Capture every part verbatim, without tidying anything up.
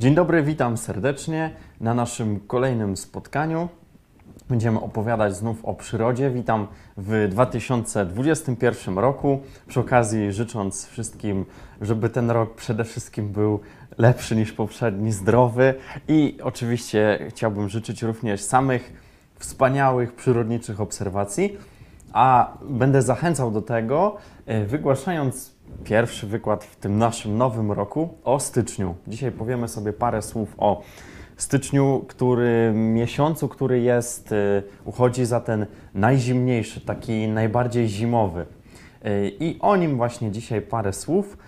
Dzień dobry, witam serdecznie na naszym kolejnym spotkaniu. Będziemy opowiadać znów o przyrodzie. Witam w dwa tysiące dwudziestym pierwszym roku. Przy okazji życząc wszystkim, żeby ten rok przede wszystkim był lepszy niż poprzedni, zdrowy. I oczywiście chciałbym życzyć również samych wspaniałych przyrodniczych obserwacji. A będę zachęcał do tego, wygłaszając pierwszy wykład w tym naszym nowym roku o styczniu. Dzisiaj powiemy sobie parę słów o styczniu, który miesiącu, który jest, uchodzi za ten najzimniejszy, taki najbardziej zimowy. I o nim właśnie dzisiaj parę słów.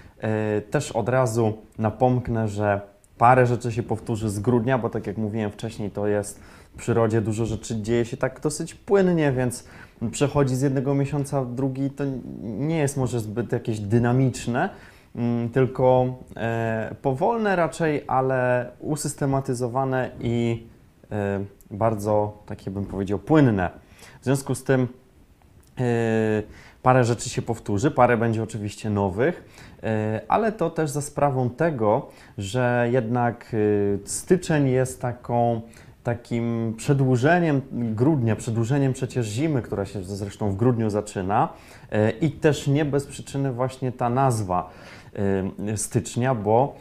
Też od razu napomknę, że parę rzeczy się powtórzy z grudnia, bo tak jak mówiłem wcześniej, to jest w przyrodzie dużo rzeczy dzieje się tak dosyć płynnie, więc przechodzi z jednego miesiąca w drugi, to nie jest może zbyt jakieś dynamiczne, tylko powolne raczej, ale usystematyzowane i bardzo, tak bym powiedział, płynne. W związku z tym parę rzeczy się powtórzy, parę będzie oczywiście nowych, ale to też za sprawą tego, że jednak styczeń jest taką takim przedłużeniem grudnia, przedłużeniem przecież zimy, która się zresztą w grudniu zaczyna, i też nie bez przyczyny właśnie ta nazwa stycznia, bo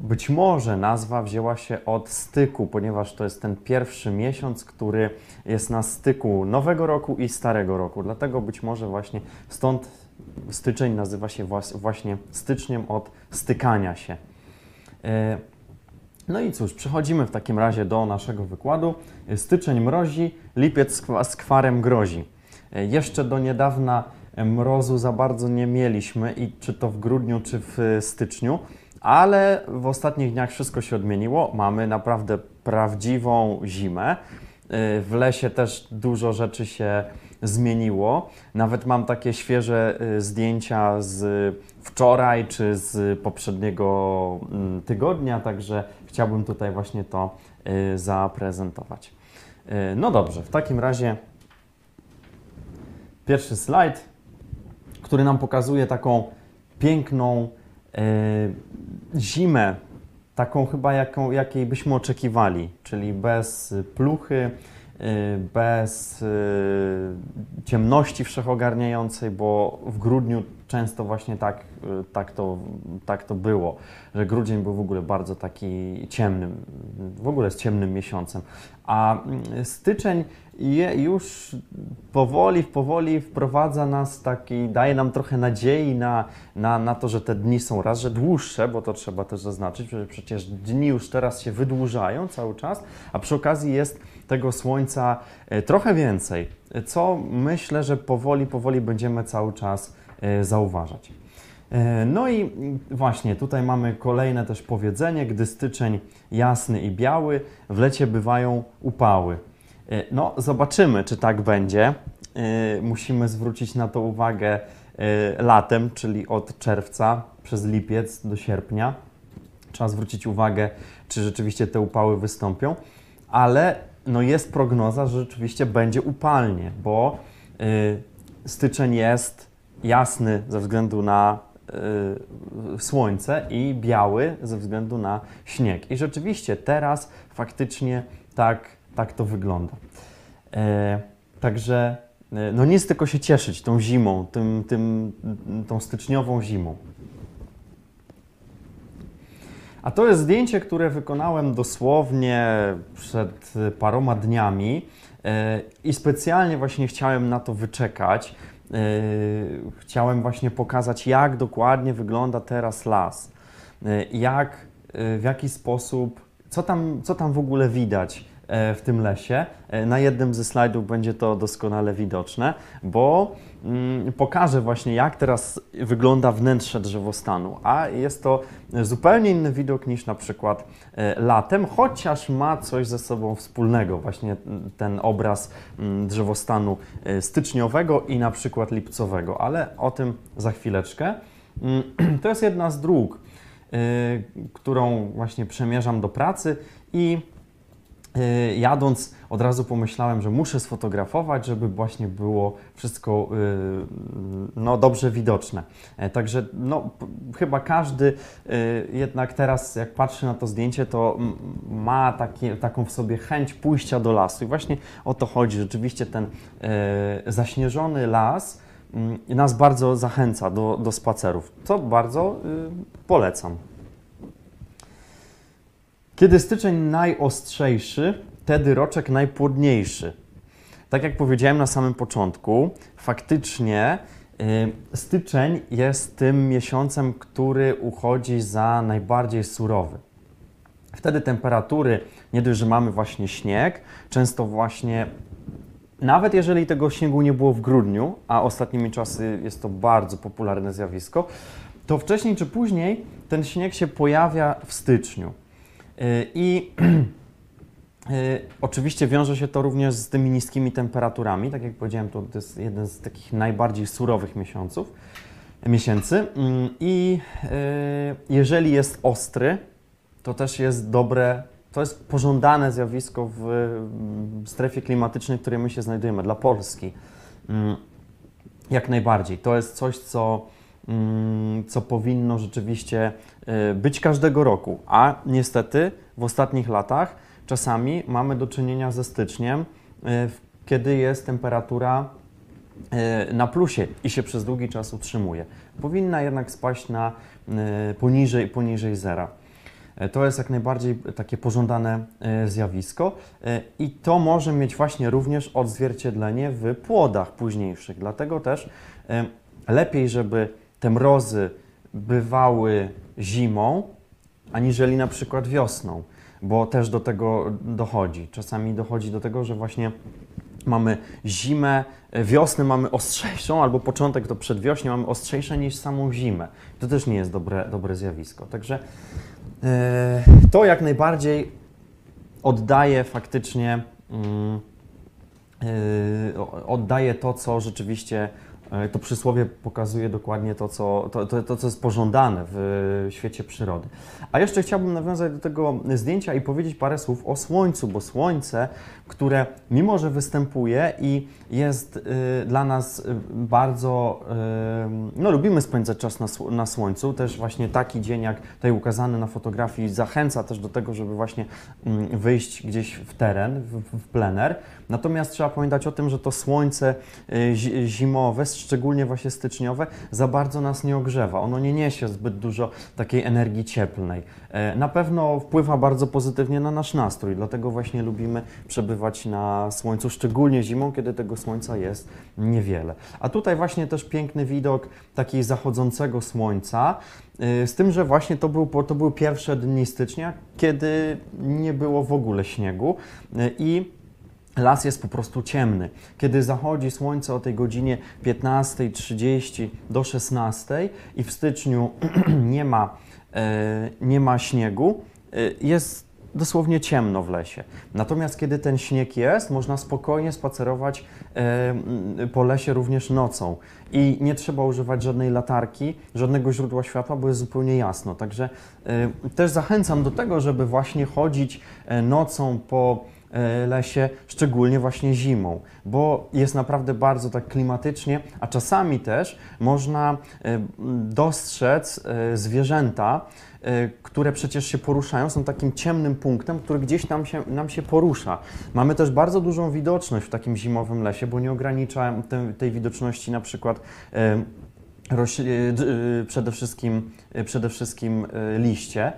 być może nazwa wzięła się od styku, ponieważ to jest ten pierwszy miesiąc, który jest na styku nowego roku i starego roku. Dlatego być może właśnie stąd styczeń nazywa się właśnie styczniem od stykania się. No i cóż, przechodzimy w takim razie do naszego wykładu. Styczeń mrozi, lipiec skwarem grozi. Jeszcze do niedawna mrozu za bardzo nie mieliśmy, i czy to w grudniu, czy w styczniu, ale w ostatnich dniach wszystko się odmieniło. Mamy naprawdę prawdziwą zimę. W lesie też dużo rzeczy się zmieniło. Nawet mam takie świeże zdjęcia z wczoraj czy z poprzedniego tygodnia, także chciałbym tutaj właśnie to zaprezentować. No dobrze, w takim razie pierwszy slajd, który nam pokazuje taką piękną zimę, taką chyba jaką, jakiej byśmy oczekiwali, czyli bez pluchy, bez ciemności wszechogarniającej, bo w grudniu często właśnie tak, tak, to, tak to było, że grudzień był w ogóle bardzo taki ciemny, w ogóle jest ciemnym miesiącem, a styczeń je już powoli, powoli wprowadza nas taki, daje nam trochę nadziei na, na, na to, że te dni są raz, że dłuższe, bo to trzeba też zaznaczyć, że przecież dni już teraz się wydłużają cały czas, a przy okazji jest tego słońca trochę więcej, co myślę, że powoli, powoli będziemy cały czas zauważać. No i właśnie tutaj mamy kolejne też powiedzenie, gdy styczeń jasny i biały, w lecie bywają upały. No zobaczymy, czy tak będzie. Musimy zwrócić na to uwagę latem, czyli od czerwca przez lipiec do sierpnia. Trzeba zwrócić uwagę, czy rzeczywiście te upały wystąpią, ale no jest prognoza, że rzeczywiście będzie upalnie, bo styczeń jest jasny ze względu na y, słońce i biały ze względu na śnieg. I rzeczywiście teraz faktycznie tak, tak to wygląda. E, także y, no nic tylko się cieszyć tą zimą, tym, tym, tą styczniową zimą. A to jest zdjęcie, które wykonałem dosłownie przed paroma dniami y, i specjalnie właśnie chciałem na to wyczekać. Chciałem właśnie pokazać, jak dokładnie wygląda teraz las, jak, w jaki sposób, co tam, co tam w ogóle widać w tym lesie. Na jednym ze slajdów będzie to doskonale widoczne, bo pokażę właśnie, jak teraz wygląda wnętrze drzewostanu, a jest to zupełnie inny widok niż na przykład latem, chociaż ma coś ze sobą wspólnego, właśnie ten obraz drzewostanu styczniowego i na przykład lipcowego, ale o tym za chwileczkę. To jest jedna z dróg, którą właśnie przemierzam do pracy i jadąc od razu pomyślałem, że muszę sfotografować, żeby właśnie było wszystko no, dobrze widoczne. Także no, chyba każdy jednak teraz, jak patrzy na to zdjęcie, to ma takie, taką w sobie chęć pójścia do lasu. I właśnie o to chodzi. Rzeczywiście ten zaśnieżony las nas bardzo zachęca do, do spacerów, co bardzo polecam. Kiedy styczeń najostrzejszy, wtedy roczek najpłodniejszy. Tak jak powiedziałem na samym początku, faktycznie styczeń jest tym miesiącem, który uchodzi za najbardziej surowy. Wtedy temperatury, nie dość, że mamy właśnie śnieg, często właśnie, nawet jeżeli tego śniegu nie było w grudniu, a ostatnimi czasy jest to bardzo popularne zjawisko, to wcześniej czy później ten śnieg się pojawia w styczniu. I y, oczywiście wiąże się to również z tymi niskimi temperaturami. Tak jak powiedziałem, to jest jeden z takich najbardziej surowych miesiąców, miesięcy. I y, y, jeżeli jest ostry, to też jest dobre, to jest pożądane zjawisko w, w strefie klimatycznej, w której my się znajdujemy, dla Polski. Y, jak najbardziej. To jest coś, co co powinno rzeczywiście być każdego roku, a niestety w ostatnich latach czasami mamy do czynienia ze styczniem, kiedy jest temperatura na plusie i się przez długi czas utrzymuje. Powinna jednak spaść na poniżej, poniżej zera. To jest jak najbardziej takie pożądane zjawisko i to może mieć właśnie również odzwierciedlenie w płodach późniejszych. Dlatego też lepiej, żeby te mrozy bywały zimą, aniżeli na przykład wiosną, bo też do tego dochodzi. Czasami dochodzi do tego, że właśnie mamy zimę, wiosnę mamy ostrzejszą, albo początek to przedwiośnie mamy ostrzejsze niż samą zimę. To też nie jest dobre, dobre zjawisko. Także yy, to jak najbardziej oddaje faktycznie, yy, yy, oddaje to, co rzeczywiście to przysłowie pokazuje dokładnie to co, to, to, to, co jest pożądane w świecie przyrody. A jeszcze chciałbym nawiązać do tego zdjęcia i powiedzieć parę słów o słońcu, bo słońce, które mimo, że występuje i jest y, dla nas bardzo... Y, no lubimy spędzać czas na, na słońcu, też właśnie taki dzień jak tutaj ukazany na fotografii zachęca też do tego, żeby właśnie y, wyjść gdzieś w teren, w, w plener. Natomiast trzeba pamiętać o tym, że to słońce y, zimowe, szczególnie właśnie styczniowe, za bardzo nas nie ogrzewa. Ono nie niesie zbyt dużo takiej energii cieplnej. Na pewno wpływa bardzo pozytywnie na nasz nastrój, dlatego właśnie lubimy przebywać na słońcu, szczególnie zimą, kiedy tego słońca jest niewiele. A tutaj właśnie też piękny widok takiego zachodzącego słońca, z tym, że właśnie to, był, to były pierwsze dni stycznia, kiedy nie było w ogóle śniegu i las jest po prostu ciemny. Kiedy zachodzi słońce o tej godzinie piętnastej trzydzieści do szesnastej i w styczniu nie ma, nie ma śniegu, jest dosłownie ciemno w lesie. Natomiast kiedy ten śnieg jest, można spokojnie spacerować po lesie również nocą. I nie trzeba używać żadnej latarki, żadnego źródła światła, bo jest zupełnie jasno. Także też zachęcam do tego, żeby właśnie chodzić nocą po lesie, szczególnie właśnie zimą, bo jest naprawdę bardzo tak klimatycznie, a czasami też można dostrzec zwierzęta, które przecież się poruszają, są takim ciemnym punktem, który gdzieś nam się, nam się porusza. Mamy też bardzo dużą widoczność w takim zimowym lesie, bo nie ogranicza tej widoczności na przykład przede wszystkim, przede wszystkim liście.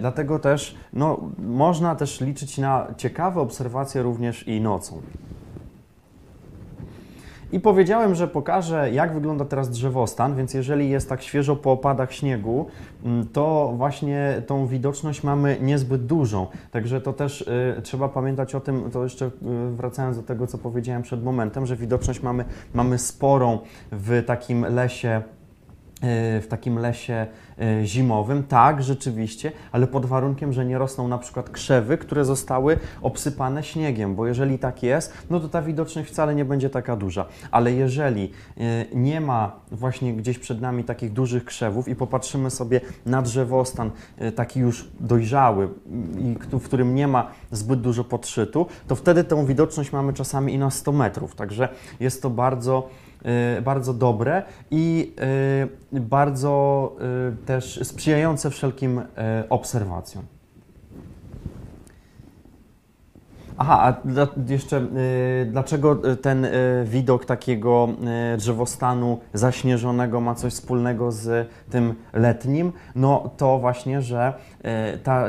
Dlatego też no, można też liczyć na ciekawe obserwacje również i nocą. I powiedziałem, że pokażę, jak wygląda teraz drzewostan, więc jeżeli jest tak świeżo po opadach śniegu, to właśnie tą widoczność mamy niezbyt dużą. Także to też y, trzeba pamiętać o tym, to jeszcze y, wracając do tego, co powiedziałem przed momentem, że widoczność mamy, mamy sporą w takim lesie w takim lesie zimowym, tak, rzeczywiście, ale pod warunkiem, że nie rosną na przykład krzewy, które zostały obsypane śniegiem, bo jeżeli tak jest, no to ta widoczność wcale nie będzie taka duża. Ale jeżeli nie ma właśnie gdzieś przed nami takich dużych krzewów i popatrzymy sobie na drzewostan taki już dojrzały, w którym nie ma zbyt dużo podszytu, to wtedy tą widoczność mamy czasami i na sto metrów, także jest to bardzo bardzo dobre i bardzo też sprzyjające wszelkim obserwacjom. Aha, a jeszcze dlaczego ten widok takiego drzewostanu zaśnieżonego ma coś wspólnego z tym letnim? No to właśnie, że ta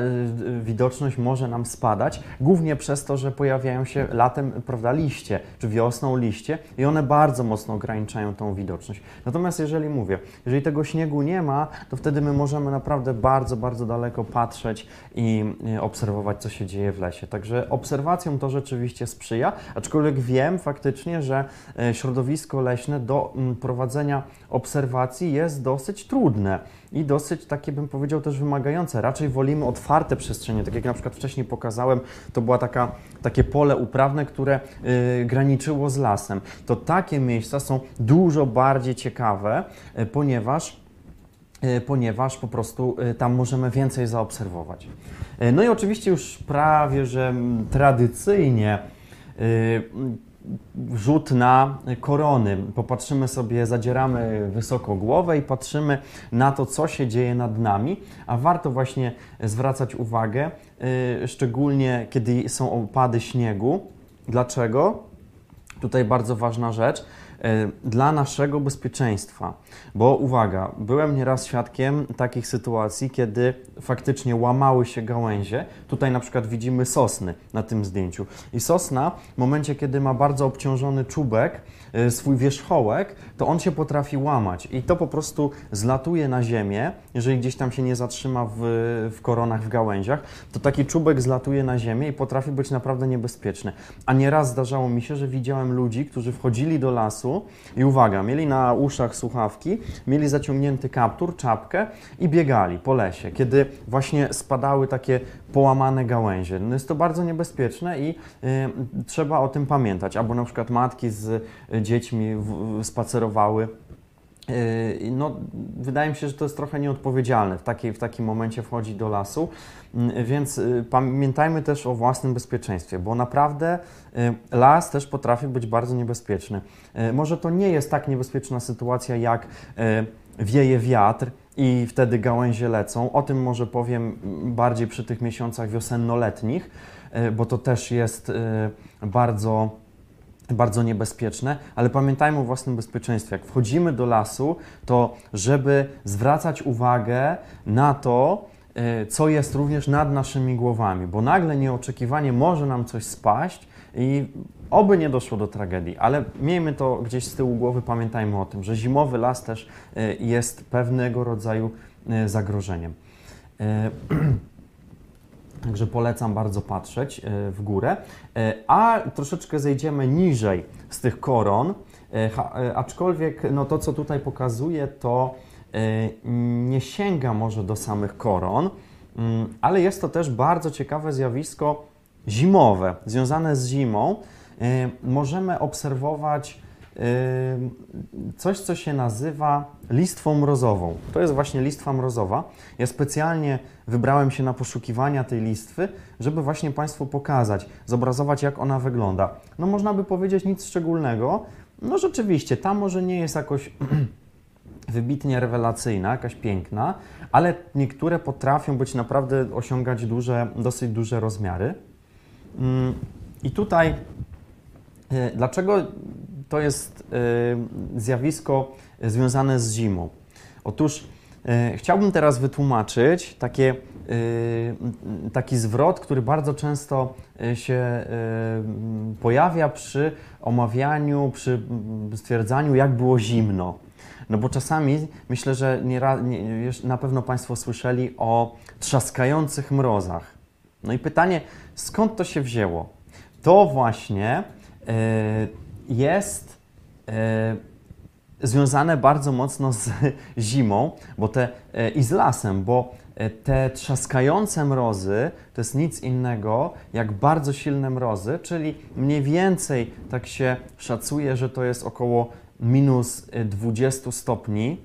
widoczność może nam spadać, głównie przez to, że pojawiają się latem, prawda, liście, czy wiosną liście i one bardzo mocno ograniczają tą widoczność. Natomiast jeżeli mówię, jeżeli tego śniegu nie ma, to wtedy my możemy naprawdę bardzo, bardzo daleko patrzeć i obserwować, co się dzieje w lesie. Także obserwacja to rzeczywiście sprzyja, aczkolwiek wiem faktycznie, że środowisko leśne do prowadzenia obserwacji jest dosyć trudne i dosyć takie, bym powiedział, też wymagające. Raczej wolimy otwarte przestrzenie, tak jak na przykład wcześniej pokazałem, to było takie pole uprawne, które yy, graniczyło z lasem. To takie miejsca są dużo bardziej ciekawe, yy, ponieważ ponieważ po prostu tam możemy więcej zaobserwować. No i oczywiście już prawie, że tradycyjnie rzut na korony. Popatrzymy sobie, zadzieramy wysoko głowę i patrzymy na to, co się dzieje nad nami, a warto właśnie zwracać uwagę, szczególnie kiedy są opady śniegu. Dlaczego? Tutaj bardzo ważna rzecz. Dla naszego bezpieczeństwa, bo uwaga, byłem nieraz świadkiem takich sytuacji, kiedy faktycznie łamały się gałęzie. Tutaj na przykład widzimy sosny na tym zdjęciu i sosna w momencie, kiedy ma bardzo obciążony czubek, swój wierzchołek, to on się potrafi łamać i to po prostu zlatuje na ziemię, jeżeli gdzieś tam się nie zatrzyma w, w koronach, w gałęziach, to taki czubek zlatuje na ziemię i potrafi być naprawdę niebezpieczny. A nieraz zdarzało mi się, że widziałem ludzi, którzy wchodzili do lasu i uwaga, mieli na uszach słuchawki, mieli zaciągnięty kaptur, czapkę i biegali po lesie, kiedy właśnie spadały takie połamane gałęzie. No jest to bardzo niebezpieczne i y, trzeba o tym pamiętać. Albo na przykład matki z dziećmi w, spacerowały. Y, no, wydaje mi się, że to jest trochę nieodpowiedzialne w, takiej, w takim momencie wchodzić do lasu. Więc pamiętajmy też o własnym bezpieczeństwie, bo naprawdę las też potrafi być bardzo niebezpieczny. Może to nie jest tak niebezpieczna sytuacja, jak wieje wiatr i wtedy gałęzie lecą. O tym może powiem bardziej przy tych miesiącach wiosennoletnich, bo to też jest bardzo... bardzo niebezpieczne, ale pamiętajmy o własnym bezpieczeństwie. Jak wchodzimy do lasu, to żeby zwracać uwagę na to, co jest również nad naszymi głowami, bo nagle nieoczekiwanie może nam coś spaść i oby nie doszło do tragedii, ale miejmy to gdzieś z tyłu głowy, pamiętajmy o tym, że zimowy las też jest pewnego rodzaju zagrożeniem. Także polecam bardzo patrzeć w górę, a troszeczkę zejdziemy niżej z tych koron, aczkolwiek no to, co tutaj pokazuję, to nie sięga może do samych koron, ale jest to też bardzo ciekawe zjawisko zimowe, związane z zimą. Możemy obserwować coś, co się nazywa listwą mrozową. To jest właśnie listwa mrozowa. Ja specjalnie wybrałem się na poszukiwania tej listwy, żeby właśnie Państwu pokazać, zobrazować, jak ona wygląda. No można by powiedzieć nic szczególnego. No rzeczywiście, ta może nie jest jakoś wybitnie rewelacyjna, jakaś piękna, ale niektóre potrafią być naprawdę, osiągać duże, dosyć duże rozmiary. I tutaj, dlaczego to jest zjawisko związane z zimą? Otóż chciałbym teraz wytłumaczyć takie, taki zwrot, który bardzo często się pojawia przy omawianiu, przy stwierdzaniu, jak było zimno. No bo czasami, myślę, że nie, nie, na pewno Państwo słyszeli o trzaskających mrozach. No i pytanie, skąd to się wzięło? To właśnie... Yy, jest e, związane bardzo mocno z zimą bo te, i z lasem, bo te trzaskające mrozy to jest nic innego jak bardzo silne mrozy, czyli mniej więcej tak się szacuje, że to jest około minus dwadzieścia stopni.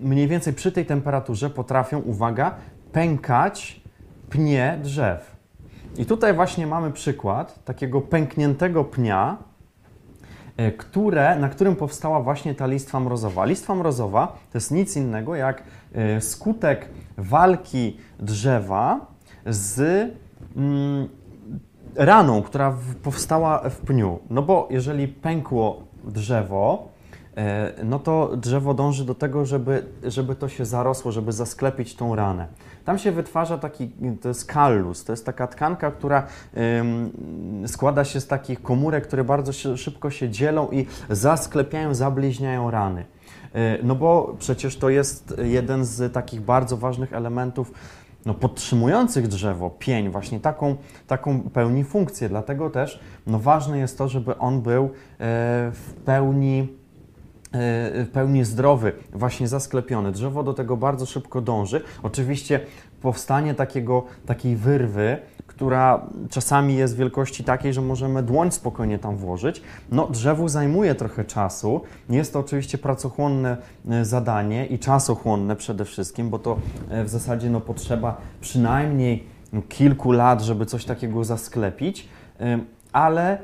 Mniej więcej przy tej temperaturze potrafią, uwaga, pękać pnie drzew. I tutaj właśnie mamy przykład takiego pękniętego pnia, które, na którym powstała właśnie ta listwa mrozowa. Listwa mrozowa to jest nic innego jak skutek walki drzewa z mm, raną, która powstała w pniu. No bo jeżeli pękło drzewo, no to drzewo dąży do tego, żeby, żeby to się zarosło, żeby zasklepić tą ranę. Tam się wytwarza taki, to jest kallus, to jest taka tkanka, która ym, składa się z takich komórek, które bardzo się, szybko się dzielą i zasklepiają, zabliźniają rany. Yy, no bo przecież to jest jeden z takich bardzo ważnych elementów no, podtrzymujących drzewo, pień, właśnie taką, taką pełni funkcję. Dlatego też no, ważne jest to, żeby on był yy, w pełni w pełni zdrowy, właśnie zasklepiony. Drzewo do tego bardzo szybko dąży. Oczywiście powstanie takiego, takiej wyrwy, która czasami jest wielkości takiej, że możemy dłoń spokojnie tam włożyć. No, drzewu zajmuje trochę czasu. Jest to oczywiście pracochłonne zadanie i czasochłonne przede wszystkim, bo to w zasadzie no, potrzeba przynajmniej no, kilku lat, żeby coś takiego zasklepić, ale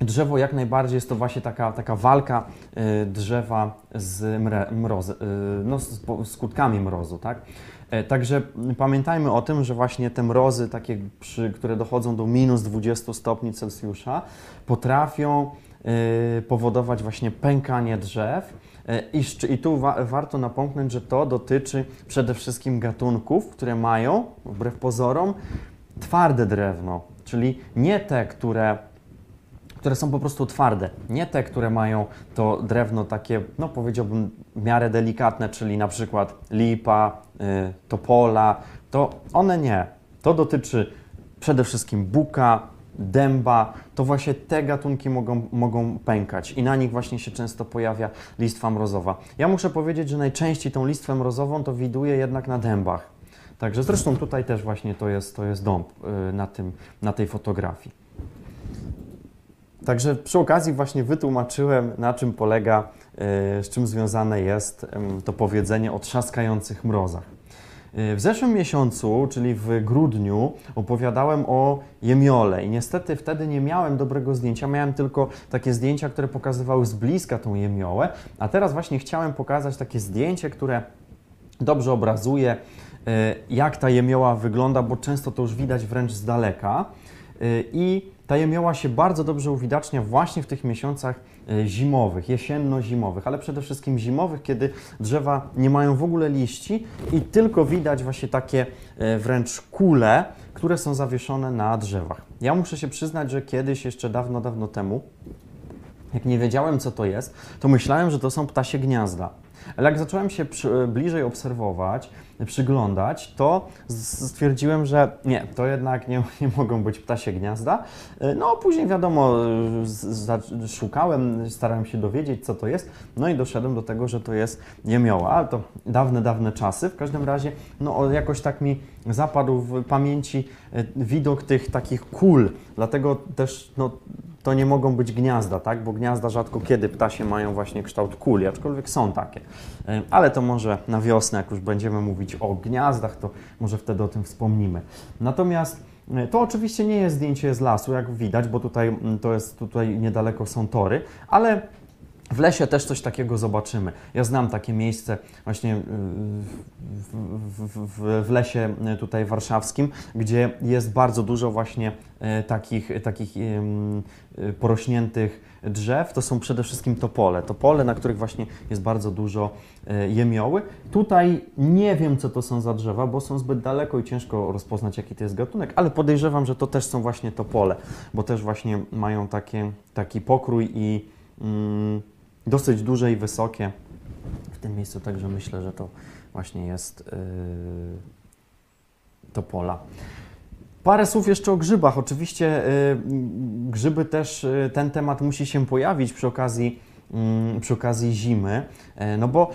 drzewo jak najbardziej jest to właśnie taka, taka walka drzewa z, mre, mrozy, no z skutkami mrozu. Tak? Także pamiętajmy o tym, że właśnie te mrozy, takie, przy, które dochodzą do minus dwadzieścia stopni Celsjusza, potrafią powodować właśnie pękanie drzew. I, i tu wa, warto napomknąć, że to dotyczy przede wszystkim gatunków, które mają, wbrew pozorom, twarde drewno, czyli nie te, które... które są po prostu twarde, nie te, które mają to drewno takie, no powiedziałbym, w miarę delikatne, czyli na przykład lipa, y, topola, to one nie. To dotyczy przede wszystkim buka, dęba, to właśnie te gatunki mogą, mogą pękać i na nich właśnie się często pojawia listwa mrozowa. Ja muszę powiedzieć, że najczęściej tą listwę mrozową to widuję jednak na dębach. Także zresztą tutaj też właśnie to jest, to jest dąb y, na tym, na tej fotografii. Także przy okazji właśnie wytłumaczyłem, na czym polega, z czym związane jest to powiedzenie o trzaskających mrozach. W zeszłym miesiącu, czyli w grudniu, opowiadałem o jemiole i niestety wtedy nie miałem dobrego zdjęcia. Miałem tylko takie zdjęcia, które pokazywały z bliska tą jemiołę, a teraz właśnie chciałem pokazać takie zdjęcie, które dobrze obrazuje, jak ta jemioła wygląda, bo często to już widać wręcz z daleka. I ta jemioła się bardzo dobrze uwidacznia właśnie w tych miesiącach zimowych, jesienno-zimowych, ale przede wszystkim zimowych, kiedy drzewa nie mają w ogóle liści i tylko widać właśnie takie wręcz kule, które są zawieszone na drzewach. Ja muszę się przyznać, że kiedyś, jeszcze dawno, dawno temu, jak nie wiedziałem, co to jest, to myślałem, że to są ptasie gniazda. Ale jak zacząłem się przy, bliżej obserwować, przyglądać, to stwierdziłem, że nie, to jednak nie, nie mogą być ptasie gniazda. No później wiadomo, szukałem, starałem się dowiedzieć, co to jest, no i doszedłem do tego, że to jest jemioła, ale to dawne, dawne czasy. W każdym razie no, jakoś tak mi zapadł w pamięci widok tych takich kul, dlatego też no, to nie mogą być gniazda, tak? Bo gniazda rzadko kiedy ptasie mają właśnie kształt kuli, aczkolwiek są takie. Ale to może na wiosnę, jak już będziemy mówić o gniazdach, to może wtedy o tym wspomnimy. Natomiast to oczywiście nie jest zdjęcie z lasu, jak widać, bo tutaj, to jest, tutaj niedaleko są tory, ale w lesie też coś takiego zobaczymy. Ja znam takie miejsce właśnie w, w, w, w lesie tutaj warszawskim, gdzie jest bardzo dużo właśnie takich, takich porośniętych drzew. To są przede wszystkim topole. Topole, na których właśnie jest bardzo dużo jemioły. Tutaj nie wiem, co to są za drzewa, bo są zbyt daleko i ciężko rozpoznać, jaki to jest gatunek, ale podejrzewam, że to też są właśnie topole, bo też właśnie mają takie, taki pokrój i Mm, dosyć duże i wysokie w tym miejscu, także myślę, że to właśnie jest yy, topola. Parę słów jeszcze o grzybach. Oczywiście yy, grzyby też, yy, ten temat musi się pojawić przy okazji przy okazji zimy, no bo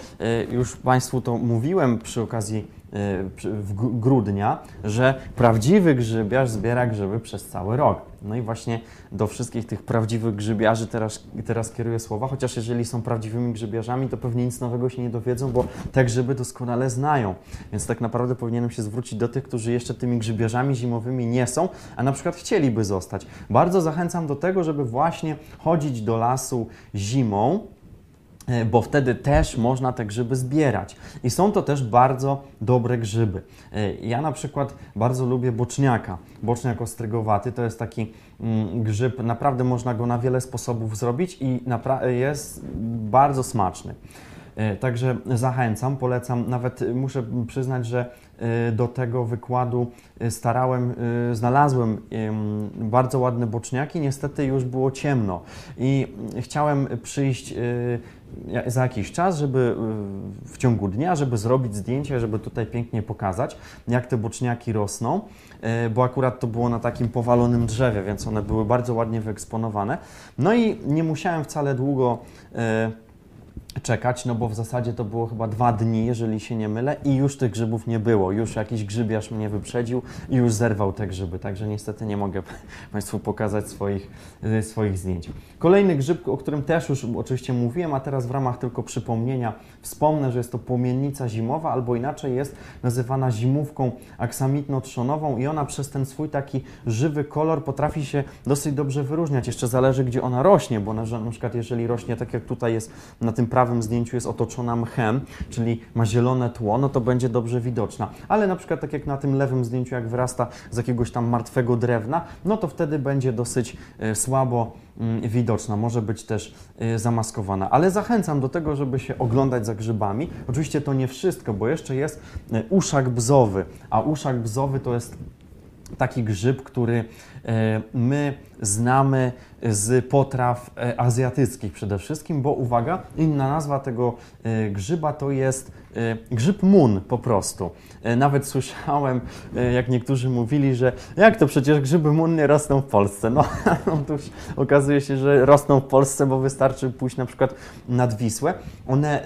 już Państwu to mówiłem przy okazji w grudnia, że prawdziwy grzybiarz zbiera grzyby przez cały rok. No i właśnie do wszystkich tych prawdziwych grzybiarzy teraz, teraz kieruję słowa, chociaż jeżeli są prawdziwymi grzybiarzami, to pewnie nic nowego się nie dowiedzą, bo te grzyby doskonale znają. Więc tak naprawdę powinienem się zwrócić do tych, którzy jeszcze tymi grzybiarzami zimowymi nie są, a na przykład chcieliby zostać. Bardzo zachęcam do tego, żeby właśnie chodzić do lasu zimą, bo wtedy też można te grzyby zbierać. I są to też bardzo dobre grzyby. Ja na przykład bardzo lubię boczniaka. Boczniak ostrygowaty to jest taki grzyb, naprawdę można go na wiele sposobów zrobić i jest bardzo smaczny. Także zachęcam, polecam. Nawet muszę przyznać, że do tego wykładu starałem, znalazłem bardzo ładne boczniaki. Niestety już było ciemno i chciałem przyjść za jakiś czas, żeby w ciągu dnia, żeby zrobić zdjęcie, żeby tutaj pięknie pokazać, jak te boczniaki rosną, bo akurat to było na takim powalonym drzewie, więc one były bardzo ładnie wyeksponowane. No i nie musiałem wcale długo czekać, no bo w zasadzie to było chyba dwa dni, jeżeli się nie mylę, i już tych grzybów nie było. Już jakiś grzybiarz mnie wyprzedził i już zerwał te grzyby, także niestety nie mogę Państwu pokazać swoich, swoich zdjęć. Kolejny grzyb, o którym też już oczywiście mówiłem, a teraz w ramach tylko przypomnienia wspomnę, że jest to płomiennica zimowa, albo inaczej jest nazywana zimówką aksamitno-trzonową i ona przez ten swój taki żywy kolor potrafi się dosyć dobrze wyróżniać. Jeszcze zależy, gdzie ona rośnie, bo na przykład jeżeli rośnie tak jak tutaj jest na tym w prawym zdjęciu, jest otoczona mchem, czyli ma zielone tło, no to będzie dobrze widoczna. Ale na przykład tak jak na tym lewym zdjęciu, jak wyrasta z jakiegoś tam martwego drewna, no to wtedy będzie dosyć słabo widoczna, może być też zamaskowana. Ale zachęcam do tego, żeby się oglądać za grzybami. Oczywiście to nie wszystko, bo jeszcze jest uszak bzowy, a uszak bzowy to jest taki grzyb, który my znamy z potraw azjatyckich przede wszystkim, bo uwaga, inna nazwa tego grzyba to jest grzyb mun po prostu. Nawet słyszałem, jak niektórzy mówili, że jak to przecież grzyby mun nie rosną w Polsce. No, otóż okazuje się, że rosną w Polsce, bo wystarczy pójść na przykład nad Wisłę. One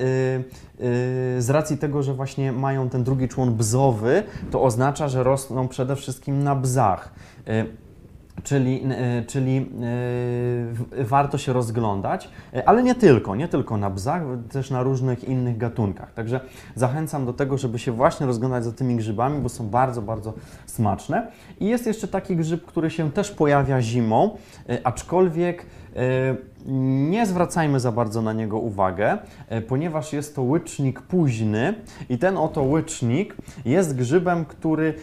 z racji tego, że właśnie mają ten drugi człon bzowy, to oznacza, że rosną przede wszystkim na bzach. Czyli, czyli warto się rozglądać, ale nie tylko, nie tylko na bzach, też na różnych innych gatunkach. Także zachęcam do tego, żeby się właśnie rozglądać za tymi grzybami, bo są bardzo, bardzo smaczne. I jest jeszcze taki grzyb, który się też pojawia zimą, aczkolwiek nie zwracajmy za bardzo na niego uwagę, ponieważ jest to łycznik późny i ten oto łycznik jest grzybem, który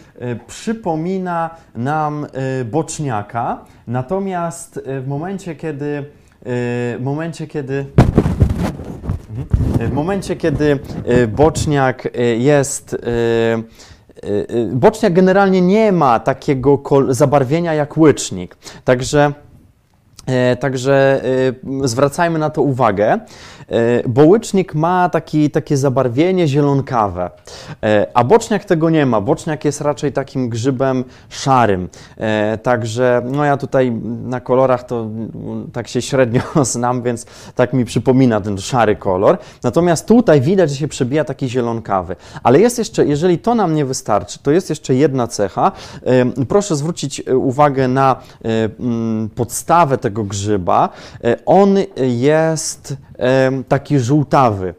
przypomina nam boczniaka, natomiast w momencie, kiedy w momencie, kiedy w momencie, kiedy boczniak jest boczniak generalnie nie ma takiego zabarwienia jak łycznik, także Także zwracajmy na to uwagę, bo łycznik ma taki, takie zabarwienie zielonkawe, a boczniak tego nie ma. Boczniak jest raczej takim grzybem szarym. Także no ja tutaj na kolorach to tak się średnio znam, więc tak mi przypomina ten szary kolor. Natomiast tutaj widać, że się przebija taki zielonkawy. Ale jest jeszcze, jeżeli to nam nie wystarczy, to jest jeszcze jedna cecha. Proszę zwrócić uwagę na podstawę tego grzyba, on jest taki żółtawy.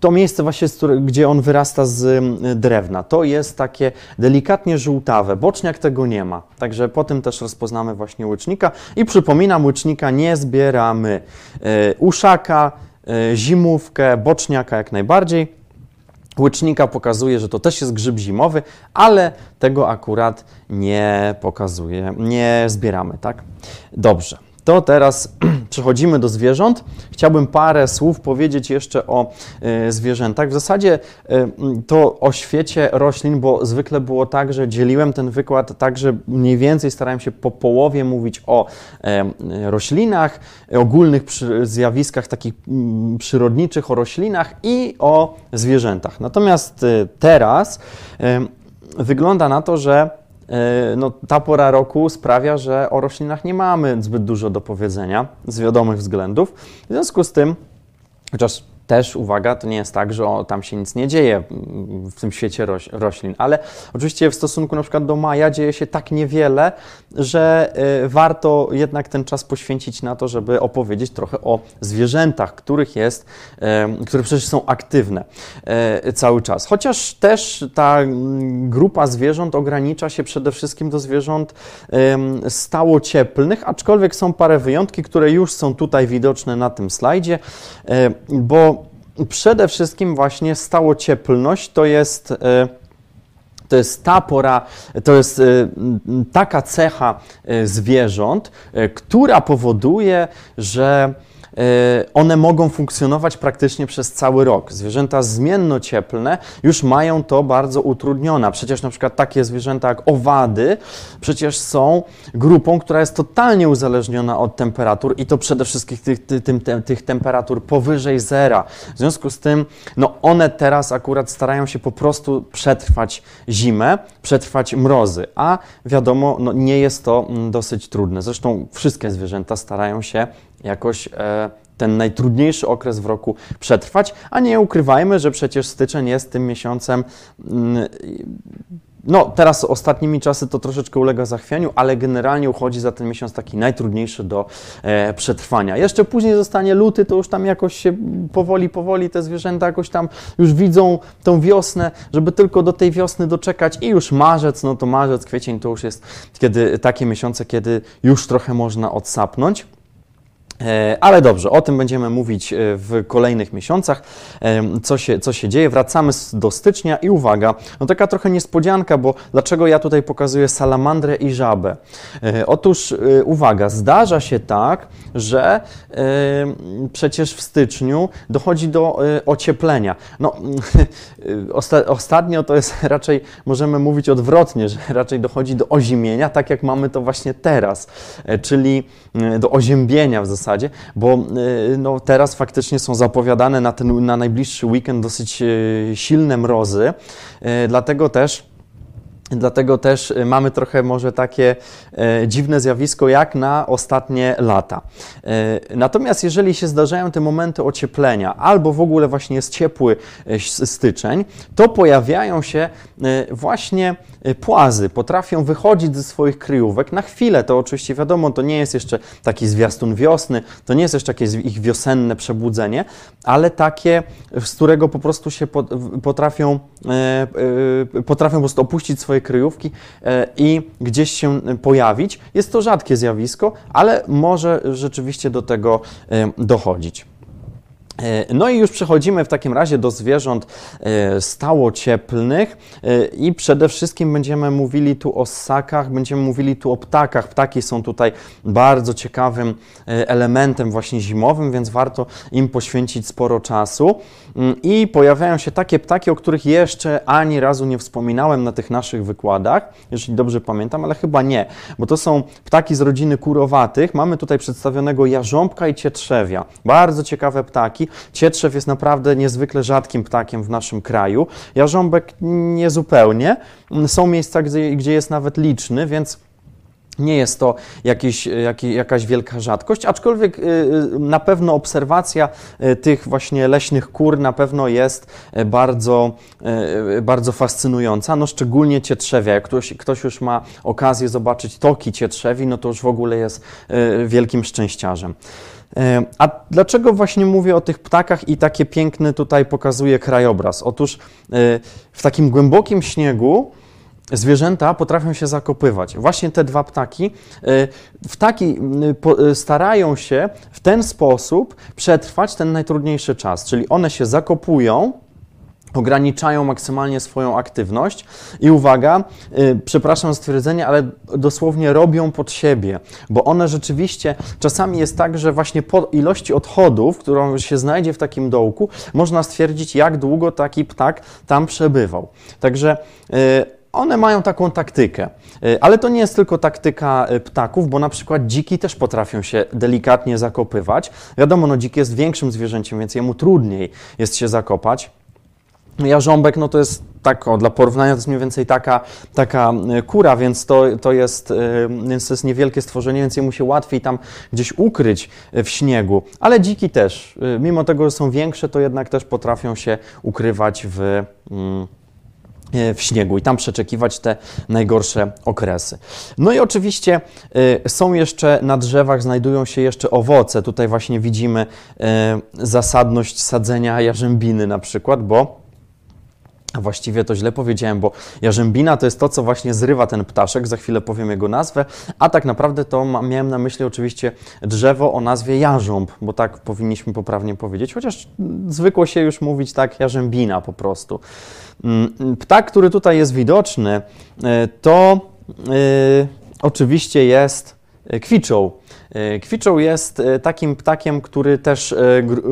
To miejsce właśnie, gdzie on wyrasta z drewna, to jest takie delikatnie żółtawe. Boczniak tego nie ma, także po tym też rozpoznamy właśnie łycznika i przypominam, łycznika nie zbieramy. Uszaka, zimówkę, boczniaka jak najbardziej. Łycznika pokazuje, że to też jest grzyb zimowy, ale tego akurat nie pokazuje, nie zbieramy, tak? Dobrze, to teraz przechodzimy do zwierząt. Chciałbym parę słów powiedzieć jeszcze o y, zwierzętach. W zasadzie y, to o świecie roślin, bo zwykle było tak, że dzieliłem ten wykład tak, że mniej więcej starałem się po połowie mówić o y, roślinach, ogólnych przy, zjawiskach takich y, przyrodniczych, o roślinach i o zwierzętach. Natomiast y, teraz y, wygląda na to, że no, ta pora roku sprawia, że o roślinach nie mamy zbyt dużo do powiedzenia z wiadomych względów. W związku z tym, chociaż też, uwaga, to nie jest tak, że o, tam się nic nie dzieje w tym świecie roś, roślin, ale oczywiście w stosunku na przykład do maja dzieje się tak niewiele, że y, warto jednak ten czas poświęcić na to, żeby opowiedzieć trochę o zwierzętach, których jest, y, które przecież są aktywne y, cały czas. Chociaż też ta grupa zwierząt ogranicza się przede wszystkim do zwierząt y, stałocieplnych, aczkolwiek są parę wyjątki, które już są tutaj widoczne na tym slajdzie, y, bo przede wszystkim właśnie stałocieplność to jest, to jest ta pora, to jest taka cecha zwierząt, która powoduje, że one mogą funkcjonować praktycznie przez cały rok. Zwierzęta zmiennocieplne już mają to bardzo utrudnione. Przecież na przykład takie zwierzęta jak owady przecież są grupą, która jest totalnie uzależniona od temperatur i to przede wszystkim tych, tych, tych, tych temperatur powyżej zera. W związku z tym no one teraz akurat starają się po prostu przetrwać zimę, przetrwać mrozy, a wiadomo, no nie jest to dosyć trudne. Zresztą wszystkie zwierzęta starają się jakoś e, ten najtrudniejszy okres w roku przetrwać, a nie ukrywajmy, że przecież styczeń jest tym miesiącem, mm, no teraz ostatnimi czasy to troszeczkę ulega zachwianiu, ale generalnie uchodzi za ten miesiąc taki najtrudniejszy do e, przetrwania. Jeszcze później zostanie luty, to już tam jakoś się powoli, powoli te zwierzęta jakoś tam już widzą tą wiosnę, żeby tylko do tej wiosny doczekać i już marzec, no to marzec, kwiecień to już jest kiedy, takie miesiące, kiedy już trochę można odsapnąć. Ale dobrze, o tym będziemy mówić w kolejnych miesiącach, co się, co się dzieje. Wracamy do stycznia i uwaga, no taka trochę niespodzianka, bo dlaczego ja tutaj pokazuję salamandrę i żabę? Otóż uwaga, zdarza się tak, że przecież w styczniu dochodzi do ocieplenia. No, osta- ostatnio to jest raczej, możemy mówić odwrotnie, że raczej dochodzi do ozimienia, tak jak mamy to właśnie teraz, czyli do oziębienia w zasadzie. Bo no, teraz faktycznie są zapowiadane na, ten, na najbliższy weekend dosyć silne mrozy, dlatego też Dlatego też mamy trochę może takie e, dziwne zjawisko jak na ostatnie lata. E, natomiast jeżeli się zdarzają te momenty ocieplenia albo w ogóle właśnie jest ciepły e, styczeń, to pojawiają się e, właśnie płazy. Potrafią wychodzić ze swoich kryjówek na chwilę. To oczywiście wiadomo, to nie jest jeszcze taki zwiastun wiosny, to nie jest jeszcze jakieś ich wiosenne przebudzenie, ale takie, z którego po prostu się pot, potrafią, e, e, potrafią po prostu opuścić swoje kryjówki i gdzieś się pojawić. Jest to rzadkie zjawisko, ale może rzeczywiście do tego dochodzić. No i już przechodzimy w takim razie do zwierząt stałocieplnych i przede wszystkim będziemy mówili tu o ssakach, będziemy mówili tu o ptakach. Ptaki są tutaj bardzo ciekawym elementem właśnie zimowym, więc warto im poświęcić sporo czasu. I pojawiają się takie ptaki, o których jeszcze ani razu nie wspominałem na tych naszych wykładach, jeżeli dobrze pamiętam, ale chyba nie, bo to są ptaki z rodziny kurowatych. Mamy tutaj przedstawionego jarząbka i cietrzewia. Bardzo ciekawe ptaki. Cietrzew jest naprawdę niezwykle rzadkim ptakiem w naszym kraju. Jarząbek niezupełnie. Są miejsca, gdzie, gdzie jest nawet liczny, więc nie jest to jakiś, jak, jakaś wielka rzadkość, aczkolwiek na pewno obserwacja tych właśnie leśnych kur na pewno jest bardzo, bardzo fascynująca, no szczególnie cietrzewia. Jak ktoś, ktoś już ma okazję zobaczyć toki cietrzewi, no to już w ogóle jest wielkim szczęściarzem. A dlaczego właśnie mówię o tych ptakach i taki piękny tutaj pokazuje krajobraz? Otóż w takim głębokim śniegu zwierzęta potrafią się zakopywać. Właśnie te dwa ptaki. Ptaki starają się w ten sposób przetrwać ten najtrudniejszy czas, czyli one się zakopują, ograniczają maksymalnie swoją aktywność i uwaga, yy, przepraszam za stwierdzenie, ale dosłownie robią pod siebie, bo one rzeczywiście, czasami jest tak, że właśnie po ilości odchodów, którą się znajdzie w takim dołku, można stwierdzić, jak długo taki ptak tam przebywał. Także yy, one mają taką taktykę, ale to nie jest tylko taktyka ptaków, bo na przykład dziki też potrafią się delikatnie zakopywać. Wiadomo, no dzik jest większym zwierzęciem, więc jemu trudniej jest się zakopać. Jarząbek, no to jest taką, dla porównania to jest mniej więcej taka, taka kura, więc to, to, jest, więc to jest niewielkie stworzenie, więc jemu się łatwiej tam gdzieś ukryć w śniegu. Ale dziki też, mimo tego, że są większe, to jednak też potrafią się ukrywać w... Mm, w śniegu i tam przeczekiwać te najgorsze okresy. No i oczywiście są jeszcze, na drzewach znajdują się jeszcze owoce. Tutaj właśnie widzimy zasadność sadzenia jarzębiny na przykład, bo a właściwie to źle powiedziałem, bo jarzębina to jest to, co właśnie zrywa ten ptaszek, za chwilę powiem jego nazwę, a tak naprawdę to miałem na myśli oczywiście drzewo o nazwie jarząb, bo tak powinniśmy poprawnie powiedzieć, chociaż zwykło się już mówić tak jarzębina po prostu. Ptak, który tutaj jest widoczny, to y, oczywiście jest kwiczoł. Kwiczoł jest takim ptakiem, który też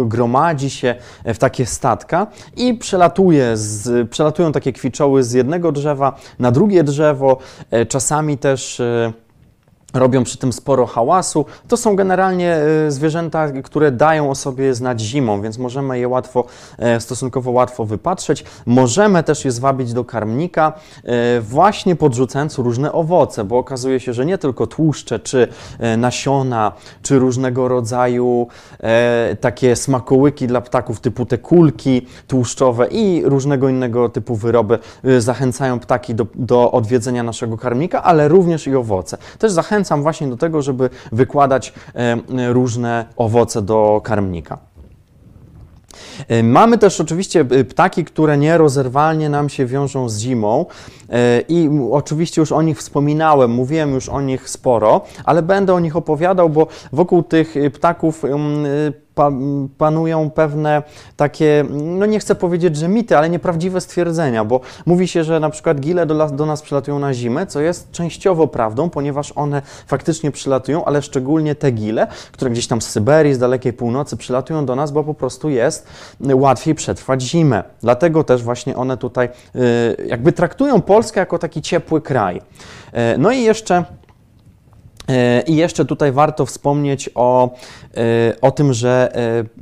gromadzi się w takie stadka i przelatuje z, przelatują takie kwiczoły z jednego drzewa na drugie drzewo, czasami też robią przy tym sporo hałasu. To są generalnie zwierzęta, które dają o sobie znać zimą, więc możemy je łatwo, stosunkowo łatwo wypatrzeć. Możemy też je zwabić do karmnika, właśnie podrzucając różne owoce, bo okazuje się, że nie tylko tłuszcze, czy nasiona, czy różnego rodzaju takie smakołyki dla ptaków typu te kulki tłuszczowe i różnego innego typu wyroby zachęcają ptaki do, do odwiedzenia naszego karmnika, ale również i owoce. Też zachęcają Zachęcam właśnie do tego, żeby wykładać różne owoce do karmnika. Mamy też oczywiście ptaki, które nierozerwalnie nam się wiążą z zimą i oczywiście już o nich wspominałem, mówiłem już o nich sporo, ale będę o nich opowiadał, bo wokół tych ptaków panują pewne takie, no nie chcę powiedzieć, że mity, ale nieprawdziwe stwierdzenia, bo mówi się, że na przykład gile do, do nas przylatują na zimę, co jest częściowo prawdą, ponieważ one faktycznie przylatują, ale szczególnie te gile, które gdzieś tam z Syberii, z dalekiej północy przylatują do nas, bo po prostu jest łatwiej przetrwać zimę. Dlatego też właśnie one tutaj jakby traktują Polskę jako taki ciepły kraj. No i jeszcze... I jeszcze tutaj warto wspomnieć o, o tym, że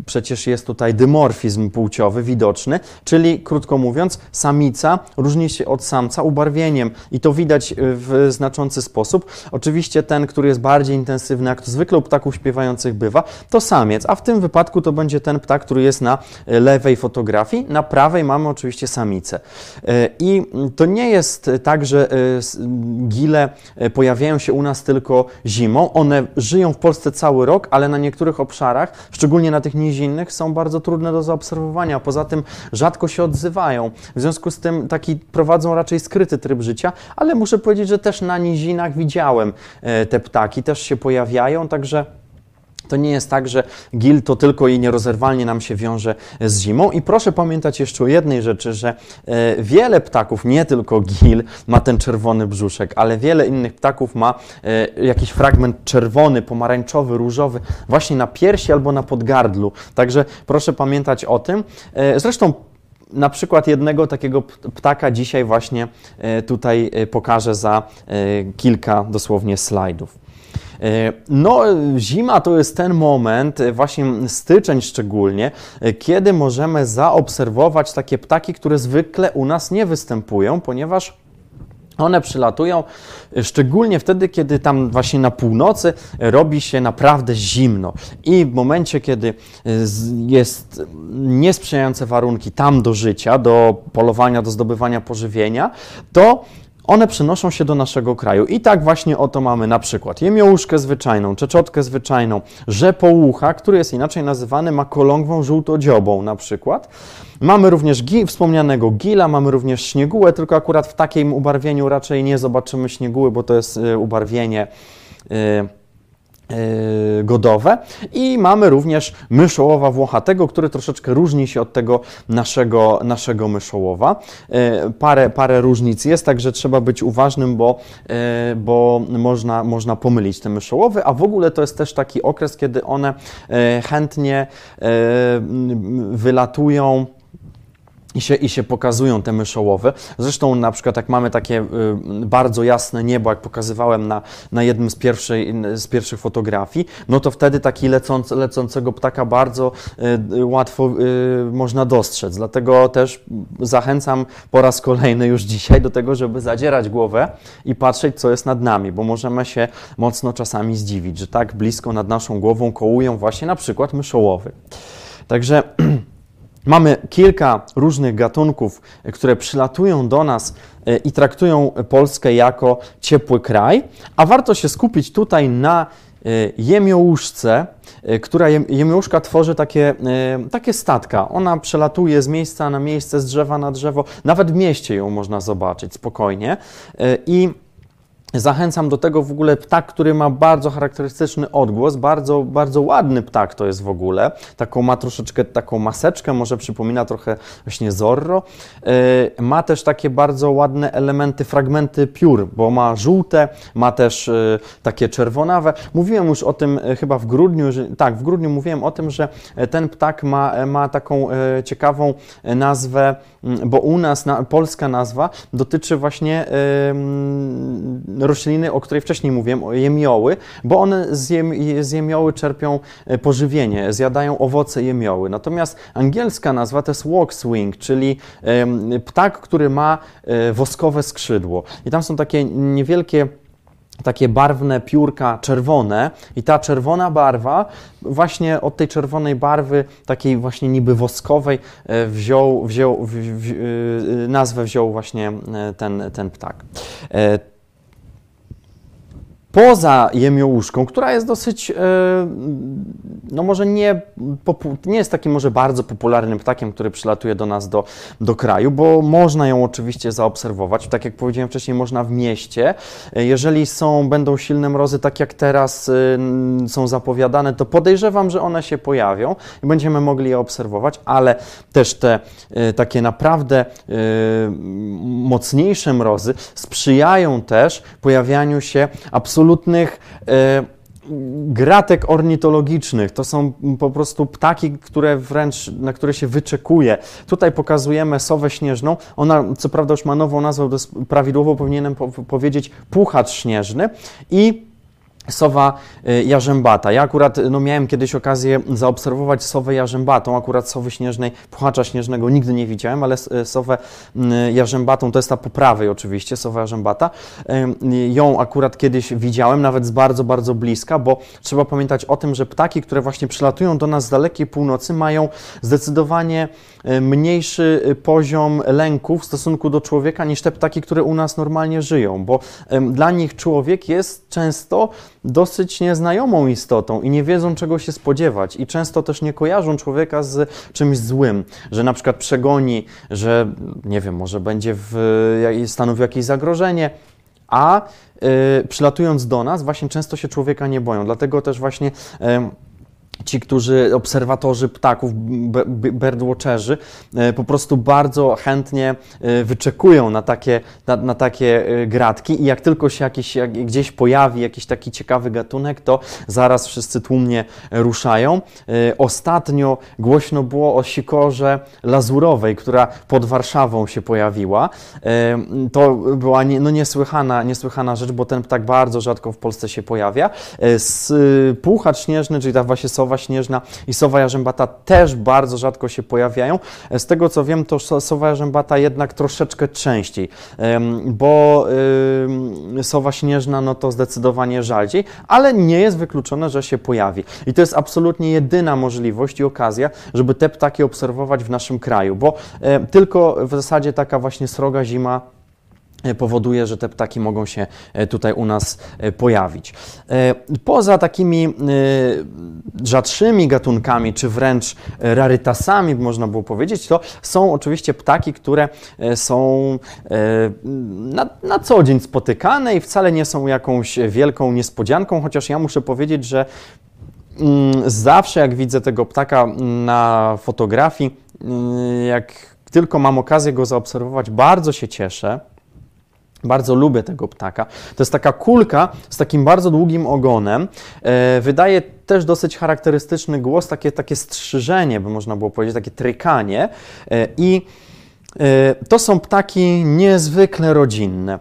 przecież jest tutaj dymorfizm płciowy widoczny, czyli krótko mówiąc, samica różni się od samca ubarwieniem i to widać w znaczący sposób. Oczywiście ten, który jest bardziej intensywny, jak to zwykle u ptaków śpiewających bywa, to samiec, a w tym wypadku to będzie ten ptak, który jest na lewej fotografii, na prawej mamy oczywiście samicę. I to nie jest tak, że gile pojawiają się u nas tylko zimą. One żyją w Polsce cały rok, ale na niektórych obszarach, szczególnie na tych nizinnych, są bardzo trudne do zaobserwowania. Poza tym rzadko się odzywają. W związku z tym taki prowadzą raczej skryty tryb życia, ale muszę powiedzieć, że też na nizinach widziałem te ptaki, też się pojawiają, także to nie jest tak, że gil to tylko i nierozerwalnie nam się wiąże z zimą. I proszę pamiętać jeszcze o jednej rzeczy, że wiele ptaków, nie tylko gil, ma ten czerwony brzuszek, ale wiele innych ptaków ma jakiś fragment czerwony, pomarańczowy, różowy właśnie na piersi albo na podgardlu. Także proszę pamiętać o tym. Zresztą na przykład jednego takiego ptaka dzisiaj właśnie tutaj pokażę za kilka dosłownie slajdów. No, zima to jest ten moment, właśnie styczeń szczególnie, kiedy możemy zaobserwować takie ptaki, które zwykle u nas nie występują, ponieważ one przylatują szczególnie wtedy, kiedy tam właśnie na północy robi się naprawdę zimno i w momencie, kiedy jest niesprzyjające warunki tam do życia, do polowania, do zdobywania pożywienia, to one przenoszą się do naszego kraju i tak właśnie oto mamy na przykład jemiołuszkę zwyczajną, czeczotkę zwyczajną, rzepołucha, który jest inaczej nazywany makolągwą żółtodziobą na przykład. Mamy również gi- wspomnianego gila, mamy również śniegułę, tylko akurat w takim ubarwieniu raczej nie zobaczymy śnieguły, bo to jest y, ubarwienie... Y, godowe i mamy również myszołowa włochatego, który troszeczkę różni się od tego naszego, naszego myszołowa. Parę, parę różnic jest, także trzeba być uważnym, bo, bo można, można pomylić te myszołowy, a w ogóle to jest też taki okres, kiedy one chętnie wylatują I się, I się pokazują te myszołowy. Zresztą na przykład jak mamy takie y, bardzo jasne niebo, jak pokazywałem na, na jednym z, pierwszej, z pierwszych fotografii, no to wtedy taki lecąc, lecącego ptaka bardzo y, łatwo y, można dostrzec. Dlatego też zachęcam po raz kolejny już dzisiaj do tego, żeby zadzierać głowę i patrzeć, co jest nad nami, bo możemy się mocno czasami zdziwić, że tak blisko nad naszą głową kołują właśnie na przykład myszołowy. Także mamy kilka różnych gatunków, które przylatują do nas i traktują Polskę jako ciepły kraj, a warto się skupić tutaj na jemiołuszce, która jemiołuszka tworzy takie, takie statka. Ona przelatuje z miejsca na miejsce, z drzewa na drzewo, nawet w mieście ją można zobaczyć spokojnie. I zachęcam do tego w ogóle ptak, który ma bardzo charakterystyczny odgłos, bardzo, bardzo ładny ptak to jest w ogóle. Taką ma troszeczkę taką maseczkę, może przypomina trochę właśnie Zorro. Yy, ma też takie bardzo ładne elementy, fragmenty piór, bo ma żółte, ma też yy, takie czerwonawe. Mówiłem już o tym yy, chyba w grudniu, że, tak, w grudniu mówiłem o tym, że ten ptak ma, ma taką yy, ciekawą nazwę, yy, bo u nas na, polska nazwa dotyczy właśnie yy, rośliny, o której wcześniej mówiłem, o jemioły, bo one z, jem, z jemioły czerpią pożywienie, zjadają owoce jemioły. Natomiast angielska nazwa to jest waxwing, czyli ptak, który ma woskowe skrzydło. I tam są takie niewielkie takie barwne piórka czerwone i ta czerwona barwa, właśnie od tej czerwonej barwy, takiej właśnie niby woskowej, wziął, wziął w, w, nazwę wziął właśnie ten, ten ptak. Poza jemiołuszką, która jest dosyć, no może nie, nie jest takim może bardzo popularnym ptakiem, który przylatuje do nas do, do kraju, bo można ją oczywiście zaobserwować. Tak jak powiedziałem wcześniej, można w mieście. Jeżeli są, będą silne mrozy, tak jak teraz są zapowiadane, to podejrzewam, że one się pojawią i będziemy mogli je obserwować, ale też te takie naprawdę mocniejsze mrozy sprzyjają też pojawianiu się absurdalnych absolutnych e, gratek ornitologicznych. To są po prostu ptaki, które wręcz, na które się wyczekuje. Tutaj pokazujemy sowę śnieżną. Ona co prawda już ma nową nazwę, prawidłowo powinienem po powiedzieć puchacz śnieżny i sowa jarzębata. Ja akurat no, miałem kiedyś okazję zaobserwować sowę jarzębatą, akurat sowy śnieżnej, puchacza śnieżnego nigdy nie widziałem, ale sowę jarzębatą, to jest ta po prawej oczywiście, sowa jarzębata, ją akurat kiedyś widziałem, nawet z bardzo, bardzo bliska, bo trzeba pamiętać o tym, że ptaki, które właśnie przylatują do nas z dalekiej północy, mają zdecydowanie mniejszy poziom lęku w stosunku do człowieka niż te ptaki, które u nas normalnie żyją, bo dla nich człowiek jest często dosyć nieznajomą istotą i nie wiedzą, czego się spodziewać i często też nie kojarzą człowieka z czymś złym, że na przykład przegoni, że nie wiem, może będzie w, stanowił jakieś zagrożenie, a y, przylatując do nas właśnie często się człowieka nie boją, dlatego też właśnie y, ci, którzy, obserwatorzy ptaków, birdwatcherzy, po prostu bardzo chętnie wyczekują na takie, na, na takie gratki i jak tylko się jakieś, jak gdzieś pojawi jakiś taki ciekawy gatunek, to zaraz wszyscy tłumnie ruszają. Ostatnio głośno było o sikorze lazurowej, która pod Warszawą się pojawiła. To była no, niesłychana, niesłychana rzecz, bo ten ptak bardzo rzadko w Polsce się pojawia. Puchacz śnieżny, czyli ta właśnie sowa śnieżna i sowa jarzębata też bardzo rzadko się pojawiają. Z tego co wiem, to sowa jarzębata jednak troszeczkę częściej, bo sowa śnieżna no to zdecydowanie rzadziej, ale nie jest wykluczone, że się pojawi. I to jest absolutnie jedyna możliwość i okazja, żeby te ptaki obserwować w naszym kraju, bo tylko w zasadzie taka właśnie sroga zima powoduje, że te ptaki mogą się tutaj u nas pojawić. Poza takimi rzadszymi gatunkami, czy wręcz rarytasami, można było powiedzieć, to są oczywiście ptaki, które są na, na co dzień spotykane i wcale nie są jakąś wielką niespodzianką, chociaż ja muszę powiedzieć, że zawsze jak widzę tego ptaka na fotografii, jak tylko mam okazję go zaobserwować, bardzo się cieszę. Bardzo lubię tego ptaka. To jest taka kulka z takim bardzo długim ogonem. E, wydaje też dosyć charakterystyczny głos, takie, takie strzyżenie, by można było powiedzieć, takie trykanie. E, I To są ptaki niezwykle rodzinne.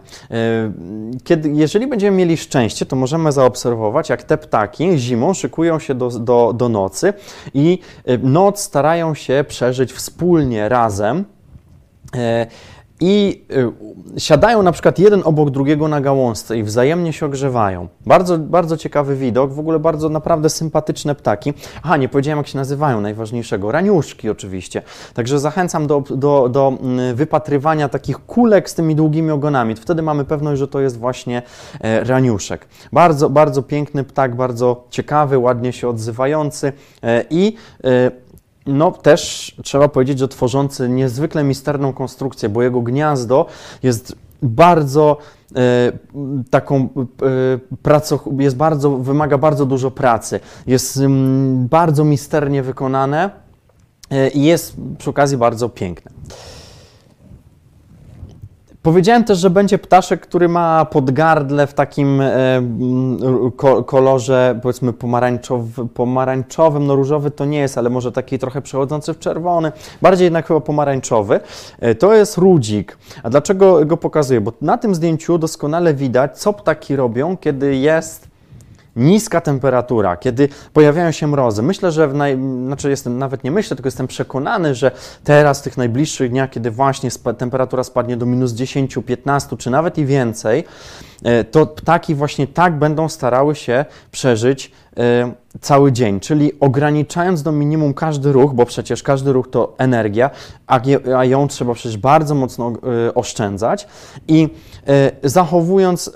Kiedy, jeżeli będziemy mieli szczęście, to możemy zaobserwować, jak te ptaki zimą szykują się do, do, do nocy i noc starają się przeżyć wspólnie, razem. I siadają na przykład jeden obok drugiego na gałązce i wzajemnie się ogrzewają. Bardzo, bardzo ciekawy widok, w ogóle bardzo naprawdę sympatyczne ptaki. Aha, nie powiedziałem, jak się nazywają, najważniejszego. Raniuszki oczywiście. Także zachęcam do, do, do wypatrywania takich kulek z tymi długimi ogonami. Wtedy mamy pewność, że to jest właśnie raniuszek. Bardzo, bardzo piękny ptak, bardzo ciekawy, ładnie się odzywający i... No też trzeba powiedzieć, że tworzący niezwykle misterną konstrukcję, bo jego gniazdo jest bardzo e, taką e, pracą, jest bardzo, wymaga bardzo dużo pracy, jest m, bardzo misternie wykonane e, i jest przy okazji bardzo piękne. Powiedziałem też, że będzie ptaszek, który ma podgardle w takim e, ko, kolorze, powiedzmy pomarańczowy, pomarańczowym, no różowy to nie jest, ale może taki trochę przechodzący w czerwony, bardziej jednak chyba pomarańczowy. E, to jest rudzik. A dlaczego go pokazuję? Bo na tym zdjęciu doskonale widać, co ptaki robią, kiedy jest niska temperatura, kiedy pojawiają się mrozy. Myślę, że w naj... znaczy jestem, nawet nie myślę, tylko jestem przekonany, że teraz w tych najbliższych dniach, kiedy właśnie spa... temperatura spadnie do minus dziesięć, piętnaście czy nawet i więcej, to ptaki właśnie tak będą starały się przeżyć cały dzień, czyli ograniczając do minimum każdy ruch, bo przecież każdy ruch to energia, a ją trzeba przecież bardzo mocno oszczędzać i zachowując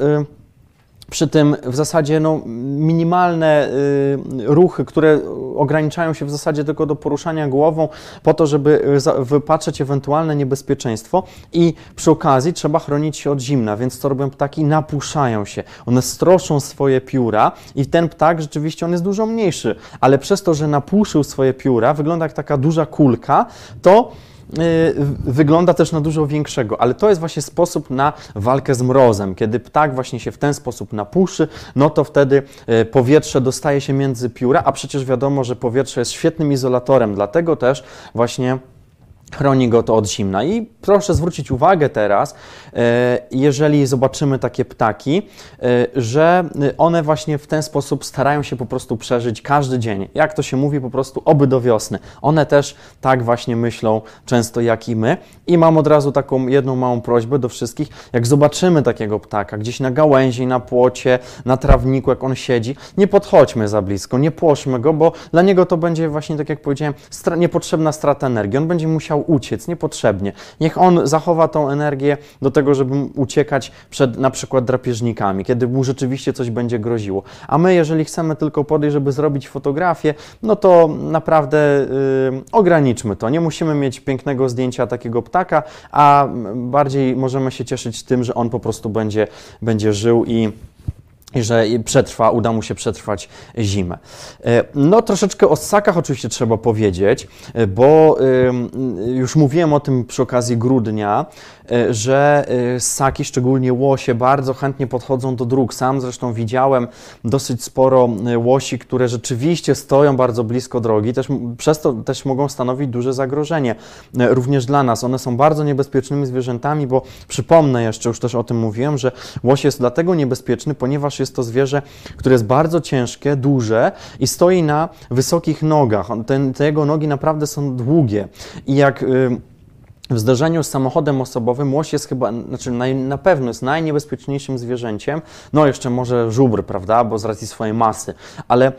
przy tym w zasadzie no, minimalne y, ruchy, które ograniczają się w zasadzie tylko do poruszania głową po to, żeby wypatrzeć ewentualne niebezpieczeństwo i przy okazji trzeba chronić się od zimna, więc co robią ptaki? Napuszają się, one stroszą swoje pióra i ten ptak rzeczywiście on jest dużo mniejszy, ale przez to, że napuszył swoje pióra, wygląda jak taka duża kulka, to wygląda też na dużo większego, ale to jest właśnie sposób na walkę z mrozem. Kiedy ptak właśnie się w ten sposób napuszy, no to wtedy powietrze dostaje się między pióra, a przecież wiadomo, że powietrze jest świetnym izolatorem, dlatego też właśnie chroni go to od zimna. I proszę zwrócić uwagę teraz, jeżeli zobaczymy takie ptaki, że one właśnie w ten sposób starają się po prostu przeżyć każdy dzień. Jak to się mówi, po prostu oby do wiosny. One też tak właśnie myślą często jak i my. I mam od razu taką jedną małą prośbę do wszystkich. Jak zobaczymy takiego ptaka gdzieś na gałęzi, na płocie, na trawniku, jak on siedzi, nie podchodźmy za blisko, nie płoszmy go, bo dla niego to będzie właśnie, tak jak powiedziałem, stra- niepotrzebna strata energii. On będzie musiał uciec niepotrzebnie. Niech on zachowa tą energię do tego, żeby uciekać przed na przykład drapieżnikami, kiedy mu rzeczywiście coś będzie groziło. A my, jeżeli chcemy tylko podejść, żeby zrobić fotografię, no to naprawdę yy, ograniczmy to. Nie musimy mieć pięknego zdjęcia takiego ptaka, a bardziej możemy się cieszyć tym, że on po prostu będzie, będzie żył i I że przetrwa, uda mu się przetrwać zimę. No troszeczkę o ssakach oczywiście trzeba powiedzieć, bo już mówiłem o tym przy okazji grudnia, że ssaki, szczególnie łosie, bardzo chętnie podchodzą do dróg. Sam zresztą widziałem dosyć sporo łosi, które rzeczywiście stoją bardzo blisko drogi, też, przez to też mogą stanowić duże zagrożenie również dla nas. One są bardzo niebezpiecznymi zwierzętami, bo przypomnę jeszcze, już też o tym mówiłem, że łoś jest dlatego niebezpieczny, ponieważ jest to zwierzę, które jest bardzo ciężkie, duże i stoi na wysokich nogach. Ten, te jego nogi naprawdę są długie i jak... Yy, W zderzeniu z samochodem osobowym łoś jest chyba, znaczy naj, na pewno jest najniebezpieczniejszym zwierzęciem, no jeszcze może żubr, prawda, bo z racji swojej masy, ale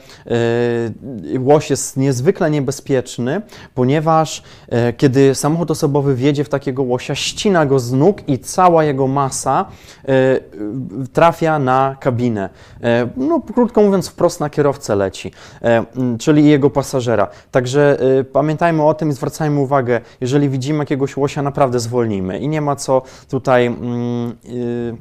yy, łoś jest niezwykle niebezpieczny, ponieważ yy, kiedy samochód osobowy wjedzie w takiego łosia, ścina go z nóg i cała jego masa yy, trafia na kabinę. Yy, no krótko mówiąc, wprost na kierowcę leci, yy, czyli jego pasażera. Także yy, pamiętajmy o tym i zwracajmy uwagę, jeżeli widzimy jakiegoś łosia, naprawdę zwolnimy i nie ma co tutaj yy,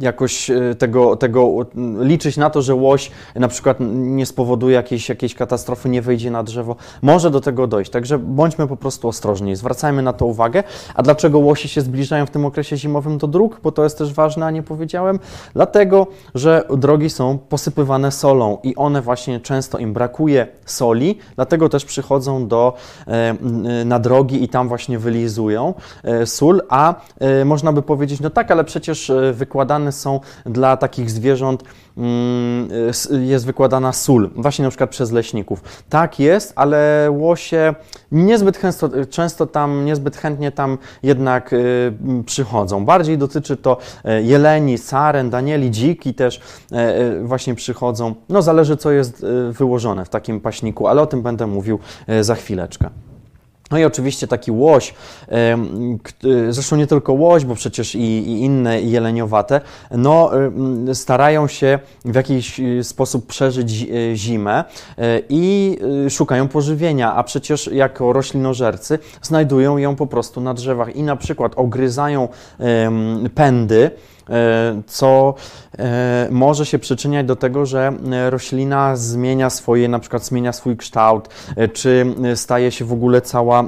jakoś tego, tego liczyć na to, że łoś na przykład nie spowoduje jakiejś, jakiejś katastrofy, nie wyjdzie na drzewo. Może do tego dojść, także bądźmy po prostu ostrożni, zwracajmy na to uwagę. A dlaczego łosie się zbliżają w tym okresie zimowym do dróg? Bo to jest też ważne, a nie powiedziałem. Dlatego, że drogi są posypywane solą i one właśnie często im brakuje soli, dlatego też przychodzą do, na drogi i tam właśnie wylizują sól, a można by powiedzieć, no tak, ale przecież wykładane są dla takich zwierząt, jest wykładana sól, właśnie na przykład przez leśników. Tak jest, ale łosie niezbyt często, często tam, niezbyt chętnie tam jednak przychodzą. Bardziej dotyczy to jeleni, saren, danieli, dziki też właśnie przychodzą. No zależy, co jest wyłożone w takim paśniku, ale o tym będę mówił za chwileczkę. No i oczywiście taki łoś, zresztą nie tylko łoś, bo przecież i inne jeleniowate, no starają się w jakiś sposób przeżyć zimę i szukają pożywienia, a przecież jako roślinożercy znajdują ją po prostu na drzewach i na przykład ogryzają pędy, co może się przyczyniać do tego, że roślina zmienia swoje, na przykład zmienia swój kształt, czy staje się w ogóle cała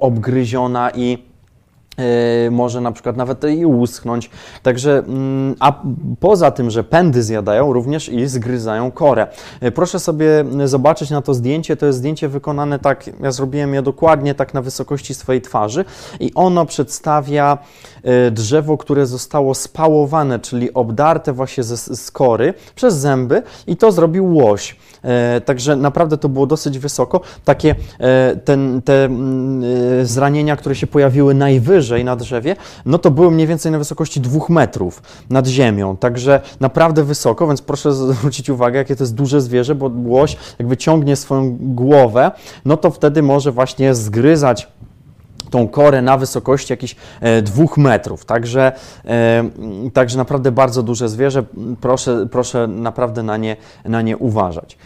obgryziona i może na przykład nawet i uschnąć. Także, a poza tym, że pędy zjadają, również i zgryzają korę. Proszę sobie zobaczyć na to zdjęcie. To jest zdjęcie wykonane tak, ja zrobiłem je dokładnie tak na wysokości swojej twarzy i ono przedstawia drzewo, które zostało spałowane, czyli obdarte właśnie z, z kory przez zęby i to zrobił łoś. Także naprawdę to było dosyć wysoko. Takie ten, te zranienia, które się pojawiły najwyżej na drzewie, no to były mniej więcej na wysokości dwóch metrów nad ziemią, także naprawdę wysoko, więc proszę zwrócić uwagę, jakie to jest duże zwierzę, bo łoś jakby ciągnie swoją głowę, no to wtedy może właśnie zgryzać tą korę na wysokości jakichś dwóch metrów, także, także naprawdę bardzo duże zwierzę, proszę, proszę naprawdę na nie, na nie uważać.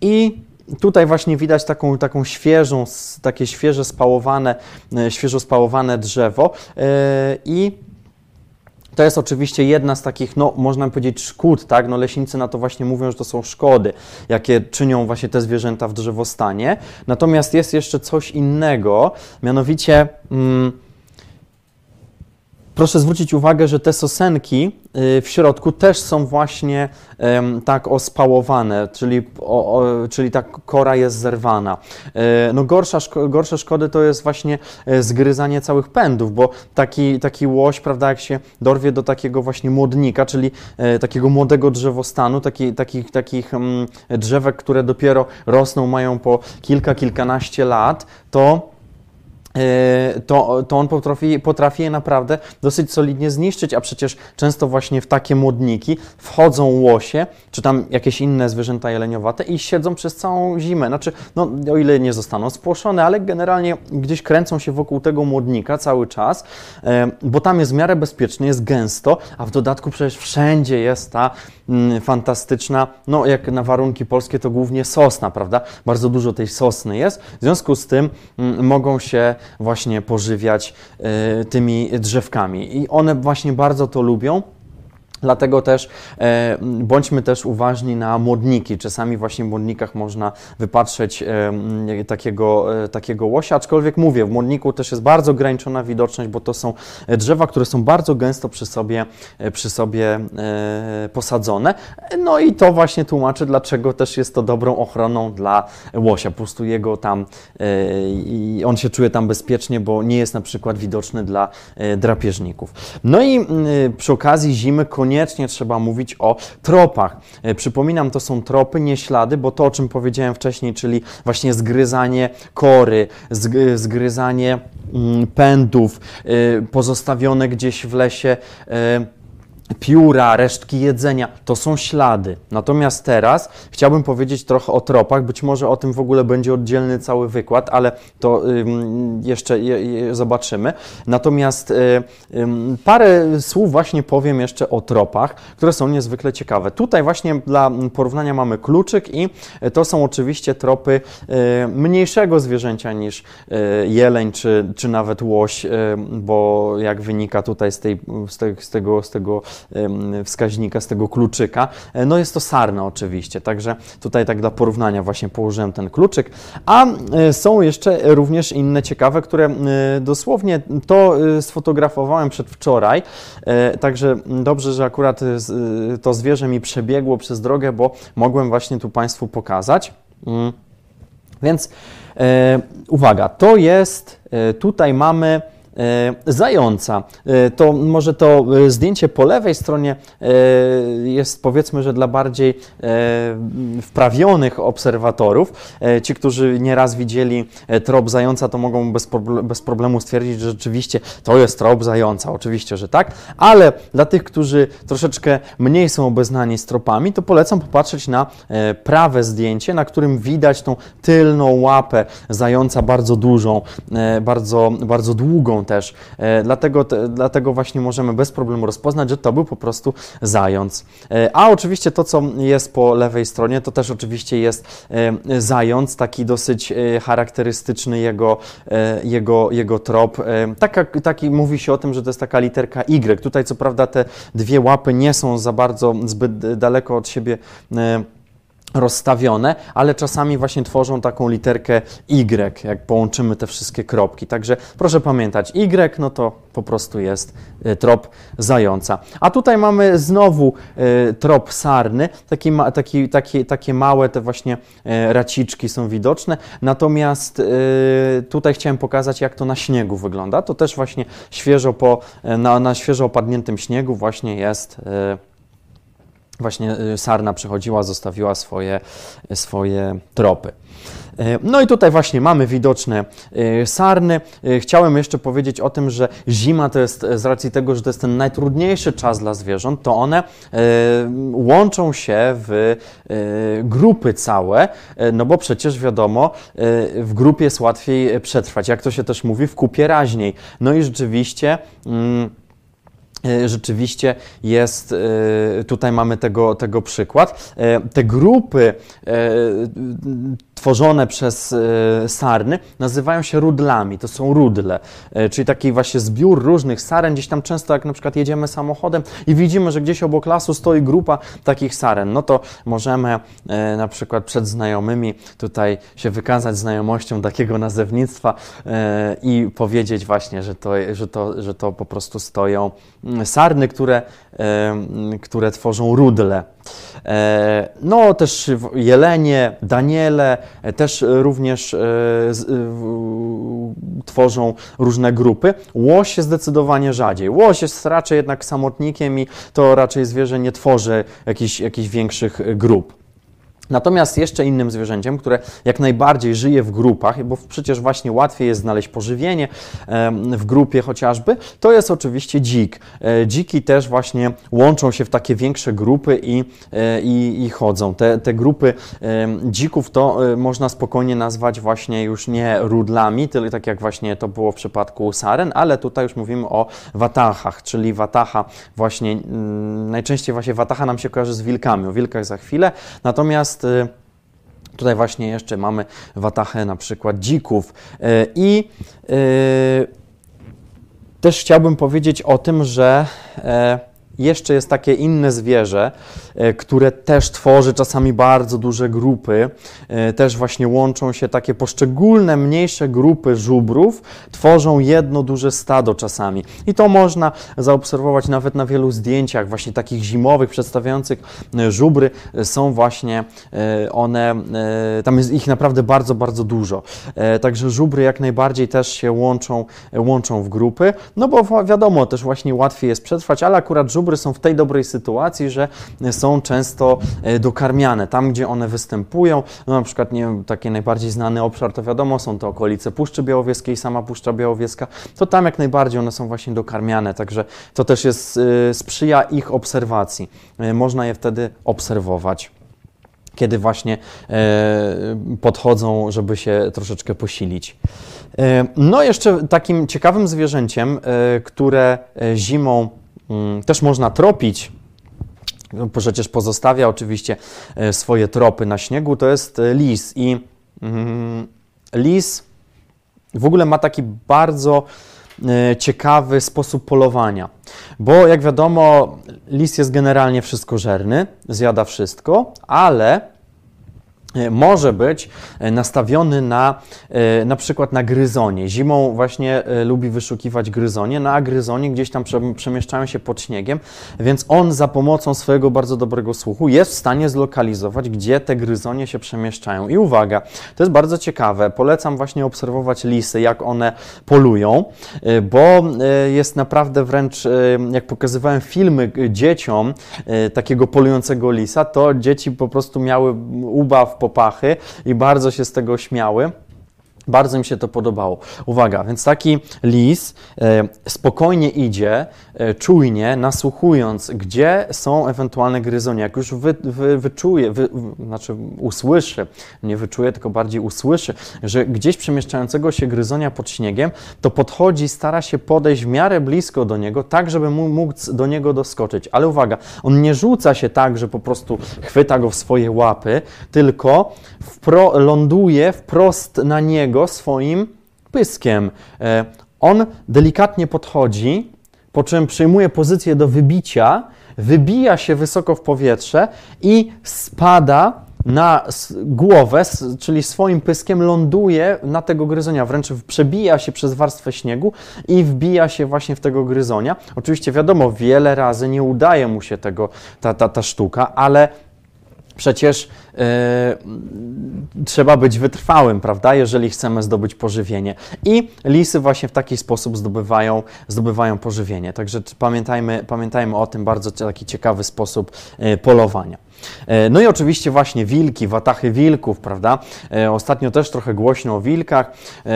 I tutaj właśnie widać taką, taką świeżą, takie świeże spałowane, świeżo spałowane drzewo i to jest oczywiście jedna z takich, no można powiedzieć, szkód, tak? No leśnicy na to właśnie mówią, że to są szkody, jakie czynią właśnie te zwierzęta w drzewostanie. Natomiast jest jeszcze coś innego, mianowicie mm, proszę zwrócić uwagę, że te sosenki w środku też są właśnie tak ospałowane, czyli, o, o, czyli ta kora jest zerwana. No gorsza, gorsze szkody to jest właśnie zgryzanie całych pędów, bo taki, taki łoś, prawda, jak się dorwie do takiego właśnie młodnika, czyli takiego młodego drzewostanu, taki, takich, takich drzewek, które dopiero rosną, mają po kilka, kilkanaście lat, to... To, to on potrafi, potrafi je naprawdę dosyć solidnie zniszczyć, a przecież często właśnie w takie młodniki wchodzą łosie, czy tam jakieś inne zwierzęta jeleniowate i siedzą przez całą zimę. Znaczy, no o ile nie zostaną spłoszone, ale generalnie gdzieś kręcą się wokół tego młodnika cały czas, bo tam jest w miarę bezpiecznie, jest gęsto, a w dodatku przecież wszędzie jest ta fantastyczna, no jak na warunki polskie to głównie sosna, prawda? Bardzo dużo tej sosny jest, w związku z tym mogą się właśnie pożywiać y, tymi drzewkami i one właśnie bardzo to lubią. Dlatego też e, bądźmy też uważni na młodniki. Czasami właśnie w młodnikach można wypatrzeć e, takiego, e, takiego łosia, aczkolwiek mówię, w młodniku też jest bardzo ograniczona widoczność, bo to są drzewa, które są bardzo gęsto przy sobie, e, przy sobie e, posadzone. No i to właśnie tłumaczy, dlaczego też jest to dobrą ochroną dla łosia. Po prostu jego tam, e, i on się czuje tam bezpiecznie, bo nie jest na przykład widoczny dla e, drapieżników. No i e, przy okazji zimy koniecznie trzeba mówić o tropach. Przypominam, to są tropy, nie ślady, bo to, o czym powiedziałem wcześniej, czyli właśnie zgryzanie kory, zgryzanie pędów, pozostawione gdzieś w lesie pióra, resztki jedzenia, to są ślady. Natomiast teraz chciałbym powiedzieć trochę o tropach, być może o tym w ogóle będzie oddzielny cały wykład, ale to ym, jeszcze je, je zobaczymy. Natomiast ym, parę słów właśnie powiem jeszcze o tropach, które są niezwykle ciekawe. Tutaj właśnie dla porównania mamy kluczyk i to są oczywiście tropy y, mniejszego zwierzęcia niż y, jeleń czy, czy nawet łoś, y, bo jak wynika tutaj z, tej, z, te, z tego, z tego wskaźnika, z tego kluczyka. No jest to sarna oczywiście, także tutaj tak dla porównania właśnie położyłem ten kluczyk. A są jeszcze również inne ciekawe, które dosłownie to sfotografowałem przedwczoraj, także dobrze, że akurat to zwierzę mi przebiegło przez drogę, bo mogłem właśnie tu Państwu pokazać. Więc uwaga, to jest, tutaj mamy zająca. To może to zdjęcie po lewej stronie jest, powiedzmy, że dla bardziej wprawionych obserwatorów. Ci, którzy nieraz widzieli trop zająca, to mogą bez problemu stwierdzić, że rzeczywiście to jest trop zająca. Oczywiście, że tak, ale dla tych, którzy troszeczkę mniej są obeznani z tropami, to polecam popatrzeć na prawe zdjęcie, na którym widać tą tylną łapę zająca, bardzo dużą, bardzo, bardzo długą też. Dlatego, te, dlatego właśnie możemy bez problemu rozpoznać, że to był po prostu zając. A oczywiście to, co jest po lewej stronie, to też oczywiście jest zając, taki dosyć charakterystyczny jego, jego, jego trop. Taka, taki, mówi się o tym, że to jest taka literka Y. Tutaj co prawda te dwie łapy nie są za bardzo, zbyt daleko od siebie rozstawione, ale czasami właśnie tworzą taką literkę Y, jak połączymy te wszystkie kropki. Także proszę pamiętać, Y no to po prostu jest trop zająca. A tutaj mamy znowu trop sarny, taki, taki, taki, takie małe te właśnie raciczki są widoczne, natomiast tutaj chciałem pokazać, jak to na śniegu wygląda. To też właśnie świeżo po, na, na świeżo opadniętym śniegu właśnie jest. Właśnie sarna przychodziła, zostawiła swoje, swoje tropy. No i tutaj właśnie mamy widoczne sarny. Chciałem jeszcze powiedzieć o tym, że zima to jest, z racji tego, że to jest ten najtrudniejszy czas dla zwierząt, to one łączą się w grupy całe, no bo przecież wiadomo, w grupie jest łatwiej przetrwać, jak to się też mówi, w kupie raźniej. No i rzeczywiście... Rzeczywiście jest, tutaj mamy tego, tego przykład. Te grupy tworzone przez sarny nazywają się rudlami, to są rudle, czyli taki właśnie zbiór różnych saren. Gdzieś tam często, jak na przykład jedziemy samochodem i widzimy, że gdzieś obok lasu stoi grupa takich saren, no to możemy na przykład przed znajomymi tutaj się wykazać znajomością takiego nazewnictwa i powiedzieć właśnie, że to, że to, że to po prostu stoją sarny, które, które tworzą rudle. No też jelenie, daniele też również tworzą różne grupy. Łoś zdecydowanie rzadziej. Łoś jest raczej jednak samotnikiem i to raczej zwierzę nie tworzy jakichś, jakichś większych grup. Natomiast jeszcze innym zwierzęciem, które jak najbardziej żyje w grupach, bo przecież właśnie łatwiej jest znaleźć pożywienie w grupie chociażby, to jest oczywiście dzik. Dziki też właśnie łączą się w takie większe grupy i, i, i chodzą. Te, te grupy dzików to można spokojnie nazwać właśnie już nie rudlami, tyle tak jak właśnie to było w przypadku saren, ale tutaj już mówimy o watachach, czyli watacha właśnie, najczęściej właśnie watacha nam się kojarzy z wilkami, o wilkach za chwilę, natomiast tutaj właśnie jeszcze mamy watachę na przykład dzików i yy, też chciałbym powiedzieć o tym, że yy, jeszcze jest takie inne zwierzę, które też tworzy czasami bardzo duże grupy. Też właśnie łączą się takie poszczególne, mniejsze grupy żubrów, tworzą jedno duże stado czasami. I to można zaobserwować nawet na wielu zdjęciach właśnie takich zimowych, przedstawiających żubry. Są właśnie one, tam jest ich naprawdę bardzo, bardzo dużo. Także żubry jak najbardziej też się łączą, łączą w grupy, no bo wiadomo, też właśnie łatwiej jest przetrwać, ale akurat żubry kobry są w tej dobrej sytuacji, że są często dokarmiane tam, gdzie one występują. No, na przykład nie wiem, taki najbardziej znany obszar to wiadomo, są to okolice Puszczy Białowieskiej, sama Puszcza Białowieska, to tam jak najbardziej one są właśnie dokarmiane, także to też jest, sprzyja ich obserwacji. Można je wtedy obserwować, kiedy właśnie podchodzą, żeby się troszeczkę posilić. No jeszcze takim ciekawym zwierzęciem, które zimą też można tropić, przecież pozostawia oczywiście swoje tropy na śniegu, to jest lis. I lis w ogóle ma taki bardzo ciekawy sposób polowania, bo jak wiadomo, lis jest generalnie wszystkożerny, zjada wszystko, ale może być nastawiony na na przykład na gryzonie. Zimą właśnie lubi wyszukiwać gryzonie, no a gryzonie gdzieś tam przemieszczają się pod śniegiem, więc on za pomocą swojego bardzo dobrego słuchu jest w stanie zlokalizować, gdzie te gryzonie się przemieszczają. I uwaga, to jest bardzo ciekawe, polecam właśnie obserwować lisy, jak one polują, bo jest naprawdę wręcz, jak pokazywałem filmy dzieciom takiego polującego lisa, to dzieci po prostu miały ubaw popachy i bardzo się z tego śmiały. Bardzo mi się to podobało. Uwaga, więc taki lis spokojnie idzie, czujnie, nasłuchując, gdzie są ewentualne gryzonie. Jak już wy, wy, wyczuje, wy, znaczy usłyszy, nie wyczuje, tylko bardziej usłyszy, że gdzieś przemieszczającego się gryzonia pod śniegiem, to podchodzi, stara się podejść w miarę blisko do niego, tak żeby mógł do niego doskoczyć. Ale uwaga, on nie rzuca się tak, że po prostu chwyta go w swoje łapy, tylko wpro, ląduje wprost na niego swoim pyskiem. On delikatnie podchodzi, po czym przyjmuje pozycję do wybicia, wybija się wysoko w powietrze i spada na głowę, czyli swoim pyskiem ląduje na tego gryzonia, wręcz przebija się przez warstwę śniegu i wbija się właśnie w tego gryzonia. Oczywiście wiadomo, wiele razy nie udaje mu się tego, ta, ta, ta sztuka, ale przecież yy, trzeba być wytrwałym, prawda, jeżeli chcemy zdobyć pożywienie. I lisy właśnie w taki sposób zdobywają, zdobywają pożywienie. Także pamiętajmy, pamiętajmy o tym, bardzo taki ciekawy sposób yy, polowania. Yy, no i oczywiście właśnie wilki, watachy wilków, prawda. Yy, ostatnio też trochę głośno o wilkach. Yy,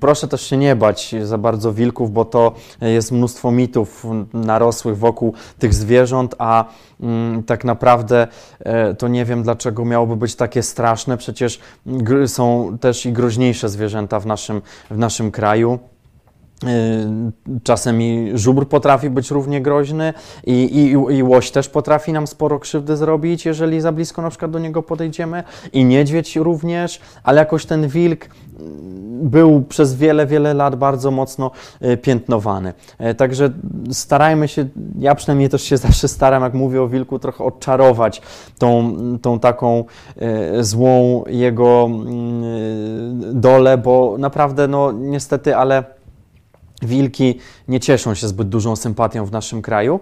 proszę też się nie bać za bardzo wilków, bo to jest mnóstwo mitów narosłych wokół tych zwierząt, a yy, tak naprawdę yy, to nie wiem, dlaczego miałoby być takie straszne, przecież są też i groźniejsze zwierzęta w naszym, w naszym kraju. Czasem i żubr potrafi być równie groźny i, i, i łoś też potrafi nam sporo krzywdy zrobić, jeżeli za blisko na przykład do niego podejdziemy, i niedźwiedź również, ale jakoś ten wilk był przez wiele, wiele lat bardzo mocno piętnowany. Także starajmy się, ja przynajmniej też się zawsze staram, jak mówię o wilku, trochę odczarować tą, tą taką złą jego dolę, bo naprawdę, no niestety, ale wilki nie cieszą się zbyt dużą sympatią w naszym kraju,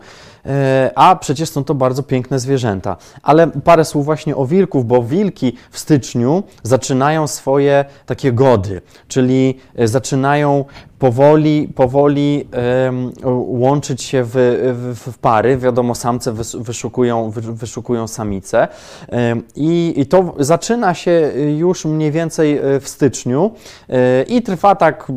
a przecież są to bardzo piękne zwierzęta. Ale parę słów właśnie o wilków, bo wilki w styczniu zaczynają swoje takie gody, czyli zaczynają powoli, powoli um, łączyć się w, w, w pary. Wiadomo, samce wyszukują, wyszukują samice. Um, i, I to zaczyna się już mniej więcej w styczniu um, i trwa tak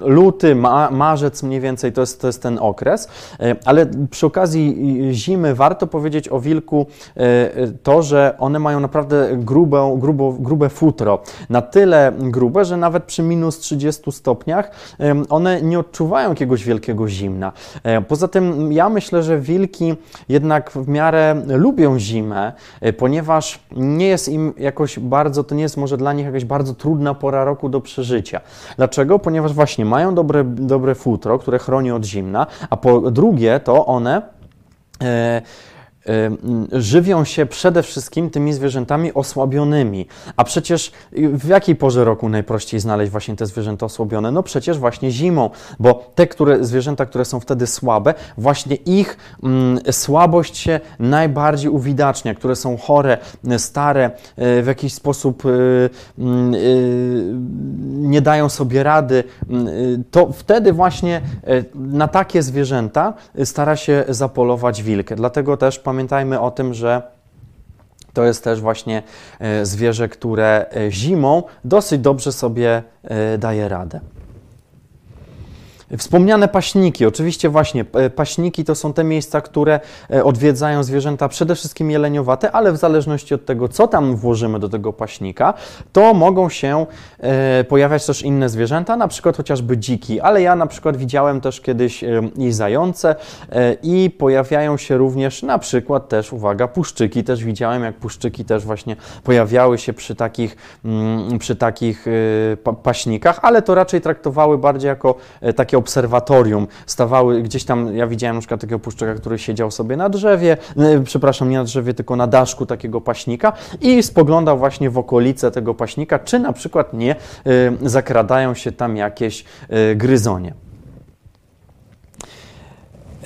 luty, ma, marzec mniej więcej, to jest, to jest ten okres. Um, ale przy okazji zimy warto powiedzieć o wilku um, to, że one mają naprawdę grube, grubo, grube futro. Na tyle grube, że nawet przy minus trzydziestu stopniach um, one nie odczuwają jakiegoś wielkiego zimna. Poza tym ja myślę, że wilki jednak w miarę lubią zimę, ponieważ nie jest im jakoś bardzo, to nie jest może dla nich jakaś bardzo trudna pora roku do przeżycia. Dlaczego? Ponieważ właśnie mają dobre, dobre futro, które chroni od zimna, a po drugie to one... E, żywią się przede wszystkim tymi zwierzętami osłabionymi. A przecież w jakiej porze roku najprościej znaleźć właśnie te zwierzęta osłabione? No przecież właśnie zimą, bo te które, zwierzęta, które są wtedy słabe, właśnie ich mm, słabość się najbardziej uwidacznia, które są chore, stare, w jakiś sposób nie dają sobie rady, to wtedy właśnie na takie zwierzęta stara się zapolować wilk. Dlatego też pamiętajmy o tym, że to jest też właśnie zwierzę, które zimą dosyć dobrze sobie daje radę. Wspomniane paśniki. Oczywiście właśnie paśniki to są te miejsca, które odwiedzają zwierzęta przede wszystkim jeleniowate, ale w zależności od tego, co tam włożymy do tego paśnika, to mogą się pojawiać też inne zwierzęta, na przykład chociażby dziki, ale ja na przykład widziałem też kiedyś i zające i pojawiają się również na przykład też, uwaga, puszczyki. Też widziałem, jak puszczyki też właśnie pojawiały się przy takich, przy takich paśnikach, ale to raczej traktowały bardziej jako takie obserwatorium, stawały gdzieś tam, ja widziałem na przykład takiego puszczyka, który siedział sobie na drzewie, przepraszam, nie na drzewie, tylko na daszku takiego paśnika i spoglądał właśnie w okolice tego paśnika, czy na przykład nie y, zakradają się tam jakieś y, gryzonie.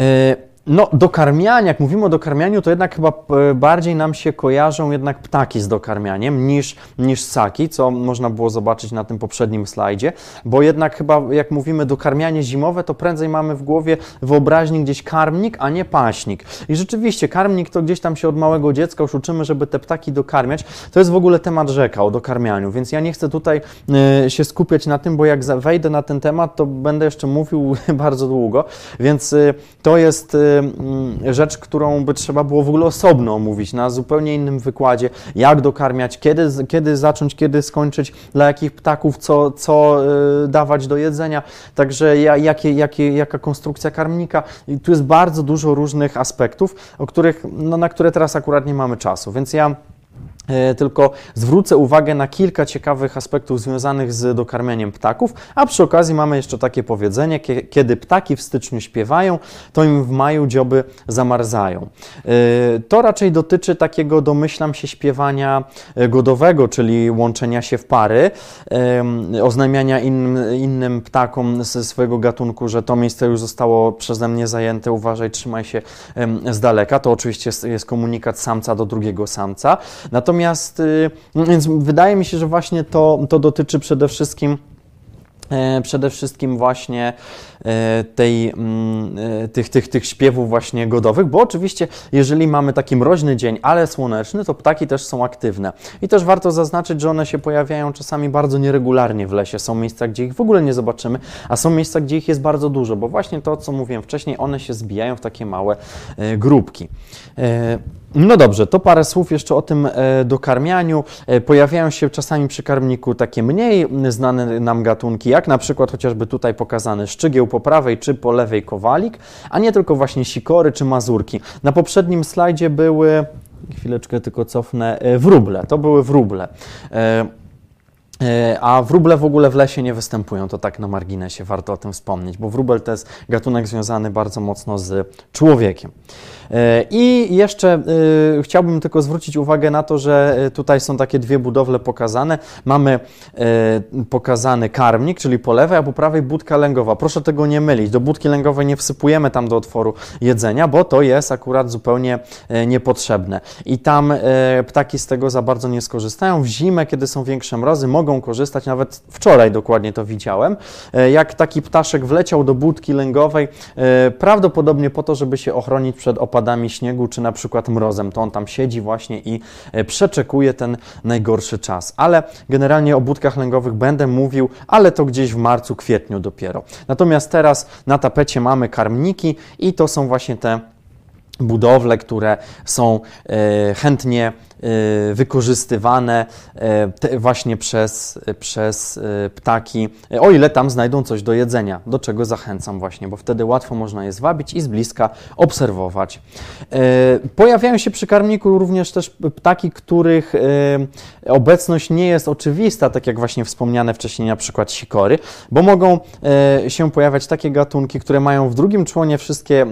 Y No, dokarmianie, jak mówimy o dokarmianiu, to jednak chyba bardziej nam się kojarzą jednak ptaki z dokarmianiem niż, niż ssaki, co można było zobaczyć na tym poprzednim slajdzie, bo jednak chyba jak mówimy dokarmianie zimowe, to prędzej mamy w głowie wyobraźni gdzieś karmnik, a nie paśnik. I rzeczywiście karmnik to gdzieś tam się od małego dziecka już uczymy, żeby te ptaki dokarmiać. To jest w ogóle temat rzeka o dokarmianiu, więc ja nie chcę tutaj y, się skupiać na tym, bo jak wejdę na ten temat, to będę jeszcze mówił bardzo długo, więc y, to jest... Y, rzecz, którą by trzeba było w ogóle osobno omówić, na zupełnie innym wykładzie, jak dokarmiać, kiedy, kiedy zacząć, kiedy skończyć, dla jakich ptaków, co, co yy, dawać do jedzenia, także ja, jakie, jakie, jaka konstrukcja karmnika. I tu jest bardzo dużo różnych aspektów, o których, no, na które teraz akurat nie mamy czasu, więc ja tylko zwrócę uwagę na kilka ciekawych aspektów związanych z dokarmianiem ptaków, a przy okazji mamy jeszcze takie powiedzenie, kiedy ptaki w styczniu śpiewają, to im w maju dzioby zamarzają. To raczej dotyczy takiego, domyślam się, śpiewania godowego, czyli łączenia się w pary, oznajmiania innym, innym ptakom ze swojego gatunku, że to miejsce już zostało przeze mnie zajęte, uważaj, trzymaj się z daleka. To oczywiście jest komunikat samca do drugiego samca. Natomiast Natomiast więc wydaje mi się, że właśnie to, to dotyczy przede wszystkim przede wszystkim właśnie tej, tych, tych, tych śpiewów właśnie godowych, bo oczywiście jeżeli mamy taki mroźny dzień, ale słoneczny, to ptaki też są aktywne. I też warto zaznaczyć, że one się pojawiają czasami bardzo nieregularnie w lesie. Są miejsca, gdzie ich w ogóle nie zobaczymy, a są miejsca, gdzie ich jest bardzo dużo, bo właśnie to, co mówiłem wcześniej, one się zbijają w takie małe grupki. No dobrze, to parę słów jeszcze o tym dokarmianiu. Pojawiają się czasami przy karmniku takie mniej znane nam gatunki, jak na przykład chociażby tutaj pokazany szczygieł po prawej czy po lewej kowalik, a nie tylko właśnie sikory czy mazurki. Na poprzednim slajdzie były, chwileczkę tylko cofnę, wróble, to były wróble. A wróble w ogóle w lesie nie występują, to tak na marginesie warto o tym wspomnieć, bo wróbel to jest gatunek związany bardzo mocno z człowiekiem. I jeszcze chciałbym tylko zwrócić uwagę na to, że tutaj są takie dwie budowle pokazane. Mamy pokazany karmnik, czyli po lewej, a po prawej budka lęgowa. Proszę tego nie mylić, do budki lęgowej nie wsypujemy tam do otworu jedzenia, bo to jest akurat zupełnie niepotrzebne. I tam ptaki z tego za bardzo nie skorzystają. W zimę, kiedy są większe mrozy, mogą korzystać, nawet wczoraj dokładnie to widziałem, jak taki ptaszek wleciał do budki lęgowej, prawdopodobnie po to, żeby się ochronić przed opadami śniegu, czy na przykład mrozem, to on tam siedzi właśnie i przeczekuje ten najgorszy czas. Ale generalnie o budkach lęgowych będę mówił, ale to gdzieś w marcu, kwietniu dopiero. Natomiast teraz na tapecie mamy karmniki i to są właśnie te budowle, które są chętnie wykorzystywane właśnie przez, przez ptaki, o ile tam znajdą coś do jedzenia, do czego zachęcam właśnie, bo wtedy łatwo można je zwabić i z bliska obserwować. Pojawiają się przy karmniku również też ptaki, których obecność nie jest oczywista, tak jak właśnie wspomniane wcześniej na przykład sikory, bo mogą się pojawiać takie gatunki, które mają w drugim członie wszystkie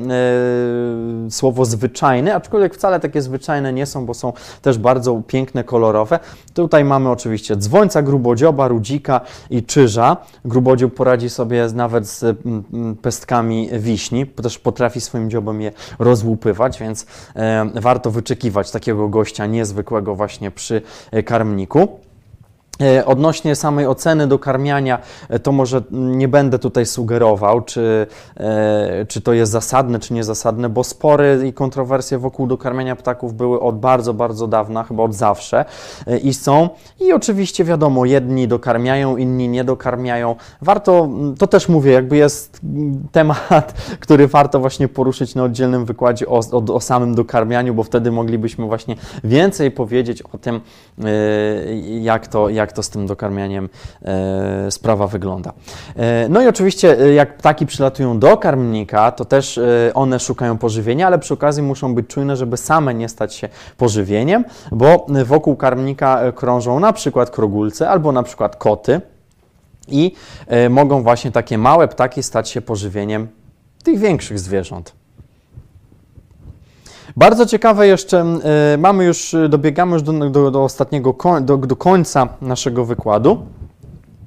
słowo zwyczajne, aczkolwiek wcale takie zwyczajne nie są, bo są też bardzo piękne, kolorowe. Tutaj mamy oczywiście dzwońca, grubodzioba, rudzika i czyża. Grubodziób poradzi sobie nawet z pestkami wiśni, też potrafi swoim dziobem je rozłupywać, więc warto wyczekiwać takiego gościa niezwykłego właśnie przy karmniku. Odnośnie samej oceny dokarmiania, to może nie będę tutaj sugerował, czy, czy to jest zasadne, czy niezasadne, bo spory i kontrowersje wokół dokarmiania ptaków były od bardzo, bardzo dawna, chyba od zawsze i są. I oczywiście wiadomo, jedni dokarmiają, inni nie dokarmiają. Warto, to też mówię, jakby jest temat, który warto właśnie poruszyć na oddzielnym wykładzie o, o, o samym dokarmianiu, bo wtedy moglibyśmy właśnie więcej powiedzieć o tym, jak to, jak Jak to z tym dokarmianiem e, sprawa wygląda. E, no i oczywiście jak ptaki przylatują do karmnika, to też e, one szukają pożywienia, ale przy okazji muszą być czujne, żeby same nie stać się pożywieniem, bo wokół karmnika krążą na przykład krogulce albo na przykład koty i e, mogą właśnie takie małe ptaki stać się pożywieniem tych większych zwierząt. Bardzo ciekawe jeszcze, mamy już, dobiegamy już do, do, do ostatniego, do, do końca naszego wykładu,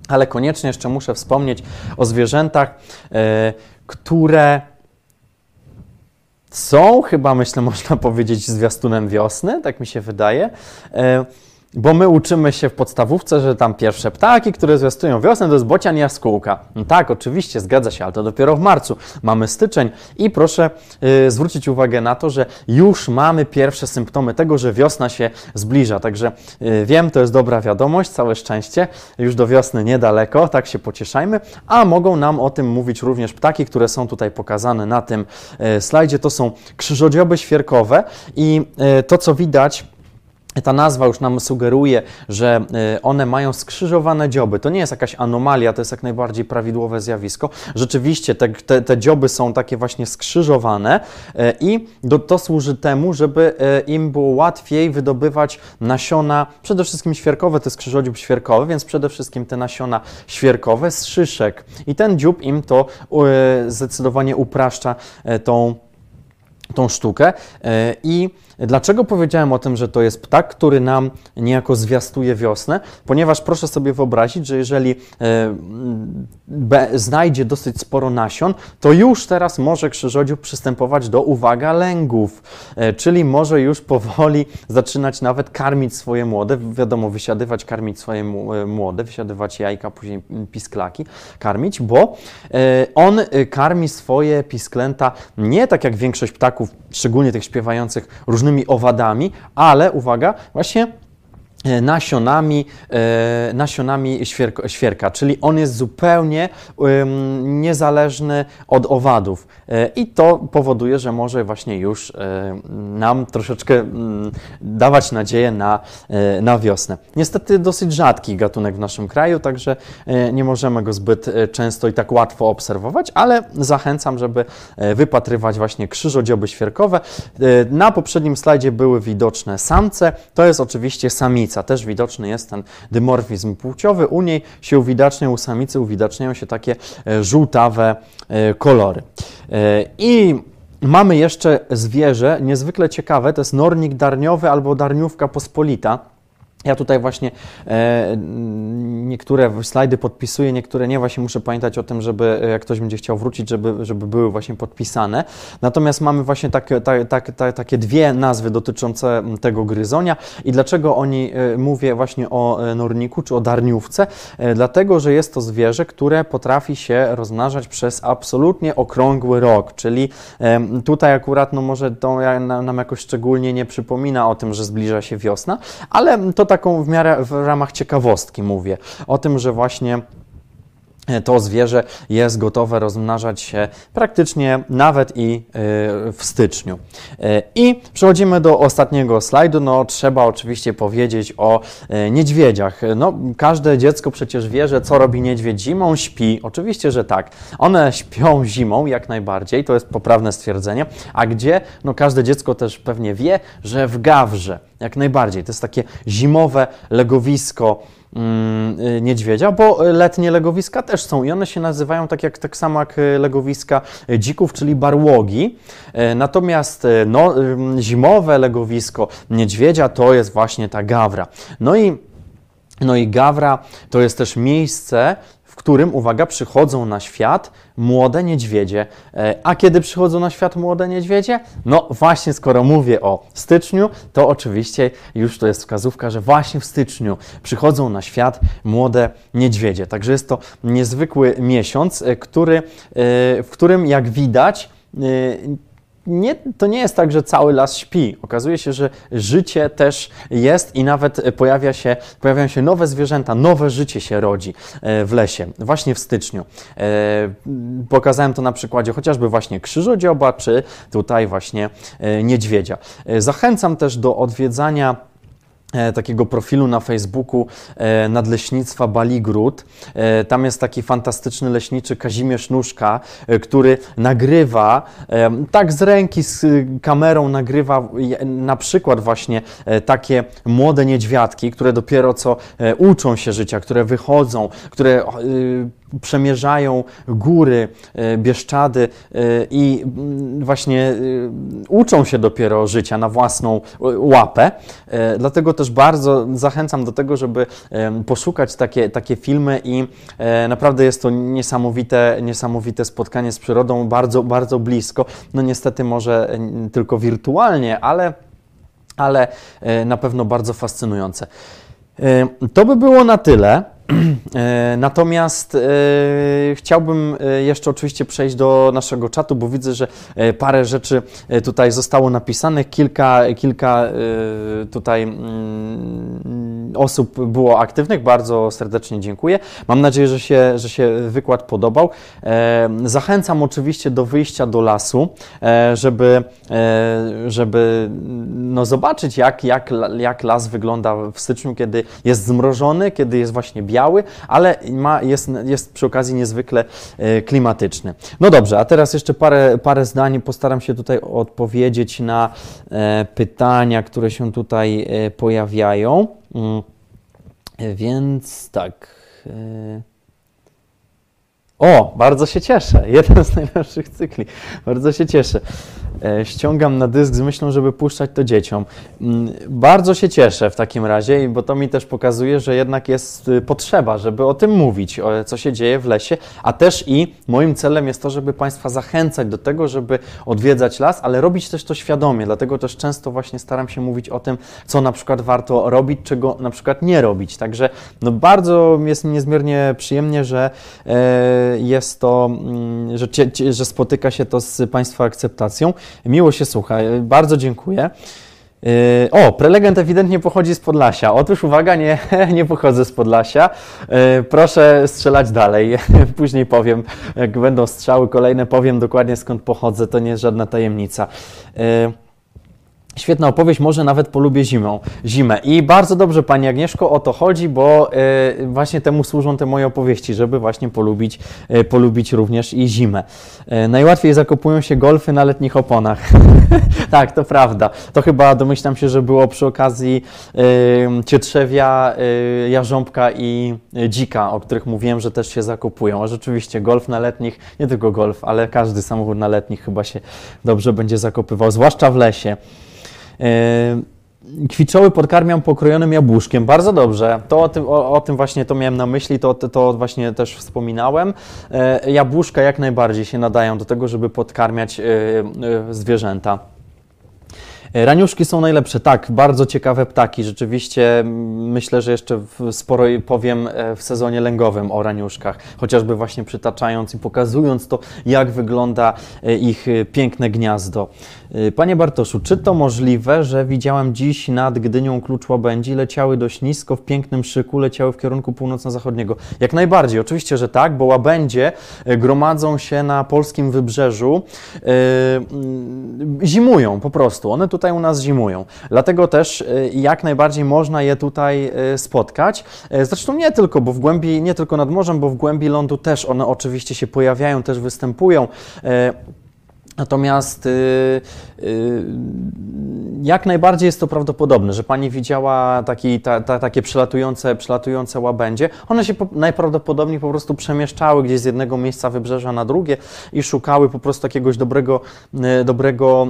ale koniecznie jeszcze muszę wspomnieć o zwierzętach, które są chyba, myślę, można powiedzieć zwiastunem wiosny, tak mi się wydaje. Bo my uczymy się w podstawówce, że tam pierwsze ptaki, które zwiastują wiosnę, to jest bocian i jaskółka. No tak, oczywiście, zgadza się, ale to dopiero w marcu. Mamy styczeń i proszę y, zwrócić uwagę na to, że już mamy pierwsze symptomy tego, że wiosna się zbliża. Także y, wiem, to jest dobra wiadomość, całe szczęście. Już do wiosny niedaleko, tak się pocieszajmy. A mogą nam o tym mówić również ptaki, które są tutaj pokazane na tym y, slajdzie. To są krzyżodzioby świerkowe i y, to, co widać, ta nazwa już nam sugeruje, że one mają skrzyżowane dzioby. To nie jest jakaś anomalia, to jest jak najbardziej prawidłowe zjawisko. Rzeczywiście te, te, te dzioby są takie właśnie skrzyżowane i do, to służy temu, żeby im było łatwiej wydobywać nasiona, przede wszystkim świerkowe, to jest krzyżodziób świerkowy, więc przede wszystkim te nasiona świerkowe z szyszek. I ten dziób im to zdecydowanie upraszcza tą tą sztukę. I dlaczego powiedziałem o tym, że to jest ptak, który nam niejako zwiastuje wiosnę? Ponieważ proszę sobie wyobrazić, że jeżeli znajdzie dosyć sporo nasion, to już teraz może krzyżodziób przystępować do, uwaga, lęgów, czyli może już powoli zaczynać nawet karmić swoje młode, wiadomo, wysiadywać, karmić swoje młode, wysiadywać jajka, później pisklaki, karmić, bo on karmi swoje pisklęta nie tak jak większość ptaków, szczególnie tych śpiewających, różnymi owadami, ale uwaga, właśnie nasionami, nasionami świerka, czyli on jest zupełnie niezależny od owadów i to powoduje, że może właśnie już nam troszeczkę dawać nadzieję na, na wiosnę. Niestety dosyć rzadki gatunek w naszym kraju, także nie możemy go zbyt często i tak łatwo obserwować, ale zachęcam, żeby wypatrywać właśnie krzyżodzioby świerkowe. Na poprzednim slajdzie były widoczne samce, to jest oczywiście samica. Też widoczny jest ten dymorfizm płciowy. U niej się uwidacznia, u samicy uwidaczniają się takie żółtawe kolory. I mamy jeszcze zwierzę niezwykle ciekawe, to jest nornik darniowy albo darniówka pospolita. Ja tutaj właśnie e, niektóre slajdy podpisuję, niektóre nie, właśnie muszę pamiętać o tym, żeby jak ktoś będzie chciał wrócić, żeby, żeby były właśnie podpisane. Natomiast mamy właśnie takie, ta, ta, ta, takie dwie nazwy dotyczące tego gryzonia i dlaczego o niej mówię właśnie o norniku czy o darniówce? E, dlatego, że jest to zwierzę, które potrafi się rozmnażać przez absolutnie okrągły rok, czyli e, tutaj akurat no może to nam jakoś szczególnie nie przypomina o tym, że zbliża się wiosna, ale to taką w miarę w ramach ciekawostki mówię o tym, że właśnie to zwierzę jest gotowe rozmnażać się praktycznie nawet i w styczniu. I przechodzimy do ostatniego slajdu. No, trzeba oczywiście powiedzieć o niedźwiedziach. No, każde dziecko przecież wie, że co robi niedźwiedź zimą? Śpi. Oczywiście, że tak. One śpią zimą jak najbardziej, to jest poprawne stwierdzenie. A gdzie? No, każde dziecko też pewnie wie, że w gawrze. Jak najbardziej. To jest takie zimowe legowisko niedźwiedzia, bo letnie legowiska też są i one się nazywają tak, jak, tak samo jak legowiska dzików, czyli barłogi. Natomiast no, zimowe legowisko niedźwiedzia to jest właśnie ta gawra. No i, no i gawra to jest też miejsce, w którym, uwaga, przychodzą na świat młode niedźwiedzie. A kiedy przychodzą na świat młode niedźwiedzie? No właśnie, skoro mówię o styczniu, to oczywiście już to jest wskazówka, że właśnie w styczniu przychodzą na świat młode niedźwiedzie. Także jest to niezwykły miesiąc, który, w którym, jak widać, Nie, to nie jest tak, że cały las śpi. Okazuje się, że życie też jest i nawet pojawia się, pojawiają się nowe zwierzęta, nowe życie się rodzi w lesie, właśnie w styczniu. Pokazałem to na przykładzie chociażby właśnie krzyżodzioba, czy tutaj właśnie niedźwiedzia. Zachęcam też do odwiedzania takiego profilu na Facebooku Nadleśnictwa Baligród. Tam jest taki fantastyczny leśniczy Kazimierz Nuszka, który nagrywa, tak z ręki, z kamerą nagrywa na przykład właśnie takie młode niedźwiadki, które dopiero co uczą się życia, które wychodzą, które przemierzają góry, Bieszczady i właśnie uczą się dopiero życia na własną łapę. Dlatego też bardzo zachęcam do tego, żeby poszukać takie, takie filmy i naprawdę jest to niesamowite, niesamowite spotkanie z przyrodą, bardzo, bardzo blisko. No niestety może tylko wirtualnie, ale, ale na pewno bardzo fascynujące. To by było na tyle. Natomiast e, chciałbym jeszcze oczywiście przejść do naszego czatu, bo widzę, że parę rzeczy tutaj zostało napisanych, kilka, kilka e, tutaj mm, osób było aktywnych, bardzo serdecznie dziękuję. Mam nadzieję, że się, że się wykład podobał. E, zachęcam oczywiście do wyjścia do lasu, e, żeby, e, żeby no, zobaczyć, jak, jak, jak las wygląda w styczniu, kiedy jest zmrożony, kiedy jest właśnie biały, ale ma, jest, jest przy okazji niezwykle klimatyczny. No dobrze, a teraz jeszcze parę, parę zdań. Postaram się tutaj odpowiedzieć na pytania, które się tutaj pojawiają. Więc tak... O, bardzo się cieszę. Jeden z najlepszych cykli. Bardzo się cieszę. Ściągam na dysk z myślą, żeby puszczać to dzieciom. Bardzo się cieszę w takim razie, bo to mi też pokazuje, że jednak jest potrzeba, żeby o tym mówić, co się dzieje w lesie, a też i moim celem jest to, żeby Państwa zachęcać do tego, żeby odwiedzać las, ale robić też to świadomie, dlatego też często właśnie staram się mówić o tym, co na przykład warto robić, czego na przykład nie robić. Także no bardzo jest mi niezmiernie przyjemnie, że jest to, że, że spotyka się to z Państwa akceptacją. Miło się słucha, bardzo dziękuję. O, prelegent ewidentnie pochodzi z Podlasia. Otóż uwaga, nie, nie pochodzę z Podlasia. Proszę strzelać dalej. Później powiem, jak będą strzały kolejne, powiem dokładnie skąd pochodzę. To nie jest żadna tajemnica. Świetna opowieść, może nawet polubię zimą, zimę. I bardzo dobrze, Pani Agnieszko, o to chodzi, bo y, właśnie temu służą te moje opowieści, żeby właśnie polubić, y, polubić również i zimę. Y, najłatwiej zakopują się golfy na letnich oponach. Tak, to prawda. To chyba domyślam się, że było przy okazji y, cietrzewia, y, jarząbka i dzika, o których mówiłem, że też się zakopują. A rzeczywiście golf na letnich, nie tylko golf, ale każdy samochód na letnich chyba się dobrze będzie zakopywał, zwłaszcza w lesie. Kwiczoły podkarmiam pokrojonym jabłuszkiem. Bardzo dobrze. To o tym, o, o tym właśnie to miałem na myśli, to, to właśnie też wspominałem. Jabłuszka jak najbardziej się nadają do tego, żeby podkarmiać zwierzęta. Raniuszki są najlepsze, tak, bardzo ciekawe ptaki, rzeczywiście myślę, że jeszcze sporo powiem w sezonie lęgowym o raniuszkach, chociażby właśnie przytaczając i pokazując to, jak wygląda ich piękne gniazdo. Panie Bartoszu, czy to możliwe, że widziałem dziś nad Gdynią klucz łabędzi, leciały dość nisko, w pięknym szyku, leciały w kierunku północno-zachodniego? Jak najbardziej, oczywiście, że tak, bo łabędzie gromadzą się na polskim wybrzeżu, zimują po prostu, one tutaj u nas zimują. Dlatego też jak najbardziej można je tutaj spotkać. Zresztą nie tylko, bo w głębi, nie tylko nad morzem, bo w głębi lądu też one oczywiście się pojawiają, też występują. Natomiast yy, yy, jak najbardziej jest to prawdopodobne, że Pani widziała taki, ta, ta, takie przelatujące, przelatujące łabędzie. One się po, najprawdopodobniej po prostu przemieszczały gdzieś z jednego miejsca wybrzeża na drugie i szukały po prostu jakiegoś dobrego, yy, dobrego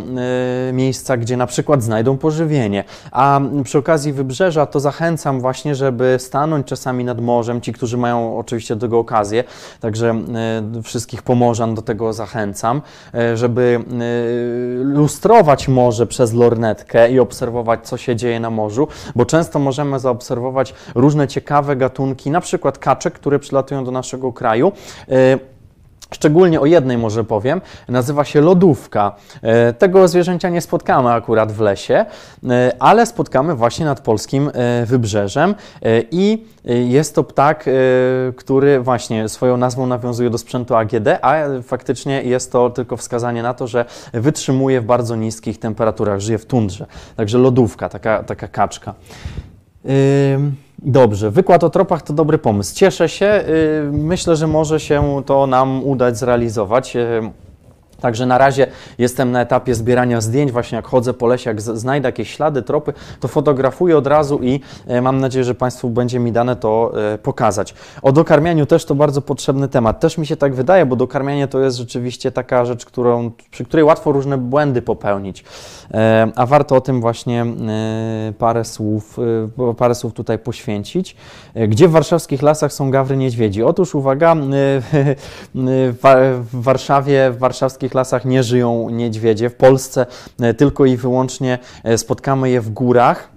yy, miejsca, gdzie na przykład znajdą pożywienie. A przy okazji wybrzeża to zachęcam właśnie, żeby stanąć czasami nad morzem, ci, którzy mają oczywiście do tego okazję, także yy, wszystkich Pomorzan do tego zachęcam, yy, żeby lustrować morze przez lornetkę i obserwować, co się dzieje na morzu, bo często możemy zaobserwować różne ciekawe gatunki, na przykład kaczek, które przylatują do naszego kraju. Szczególnie o jednej może powiem, nazywa się lodówka. Tego zwierzęcia nie spotkamy akurat w lesie, ale spotkamy właśnie nad polskim wybrzeżem i jest to ptak, który właśnie swoją nazwą nawiązuje do sprzętu A G D, a faktycznie jest to tylko wskazanie na to, że wytrzymuje w bardzo niskich temperaturach, żyje w tundrze. Także lodówka, taka, taka kaczka. Dobrze, wykład o tropach to dobry pomysł. Cieszę się, myślę, że może się to nam udać zrealizować. Także na razie jestem na etapie zbierania zdjęć, właśnie jak chodzę po lesie, jak znajdę jakieś ślady, tropy, to fotografuję od razu i mam nadzieję, że Państwu będzie mi dane to pokazać. O dokarmianiu też to bardzo potrzebny temat. Też mi się tak wydaje, bo dokarmianie to jest rzeczywiście taka rzecz, którą, przy której łatwo różne błędy popełnić. A warto o tym właśnie parę słów, parę słów tutaj poświęcić. Gdzie w warszawskich lasach są gawry niedźwiedzi? Otóż uwaga, w Warszawie, w warszawskich W lasach nie żyją niedźwiedzie. W Polsce tylko i wyłącznie spotkamy je w górach.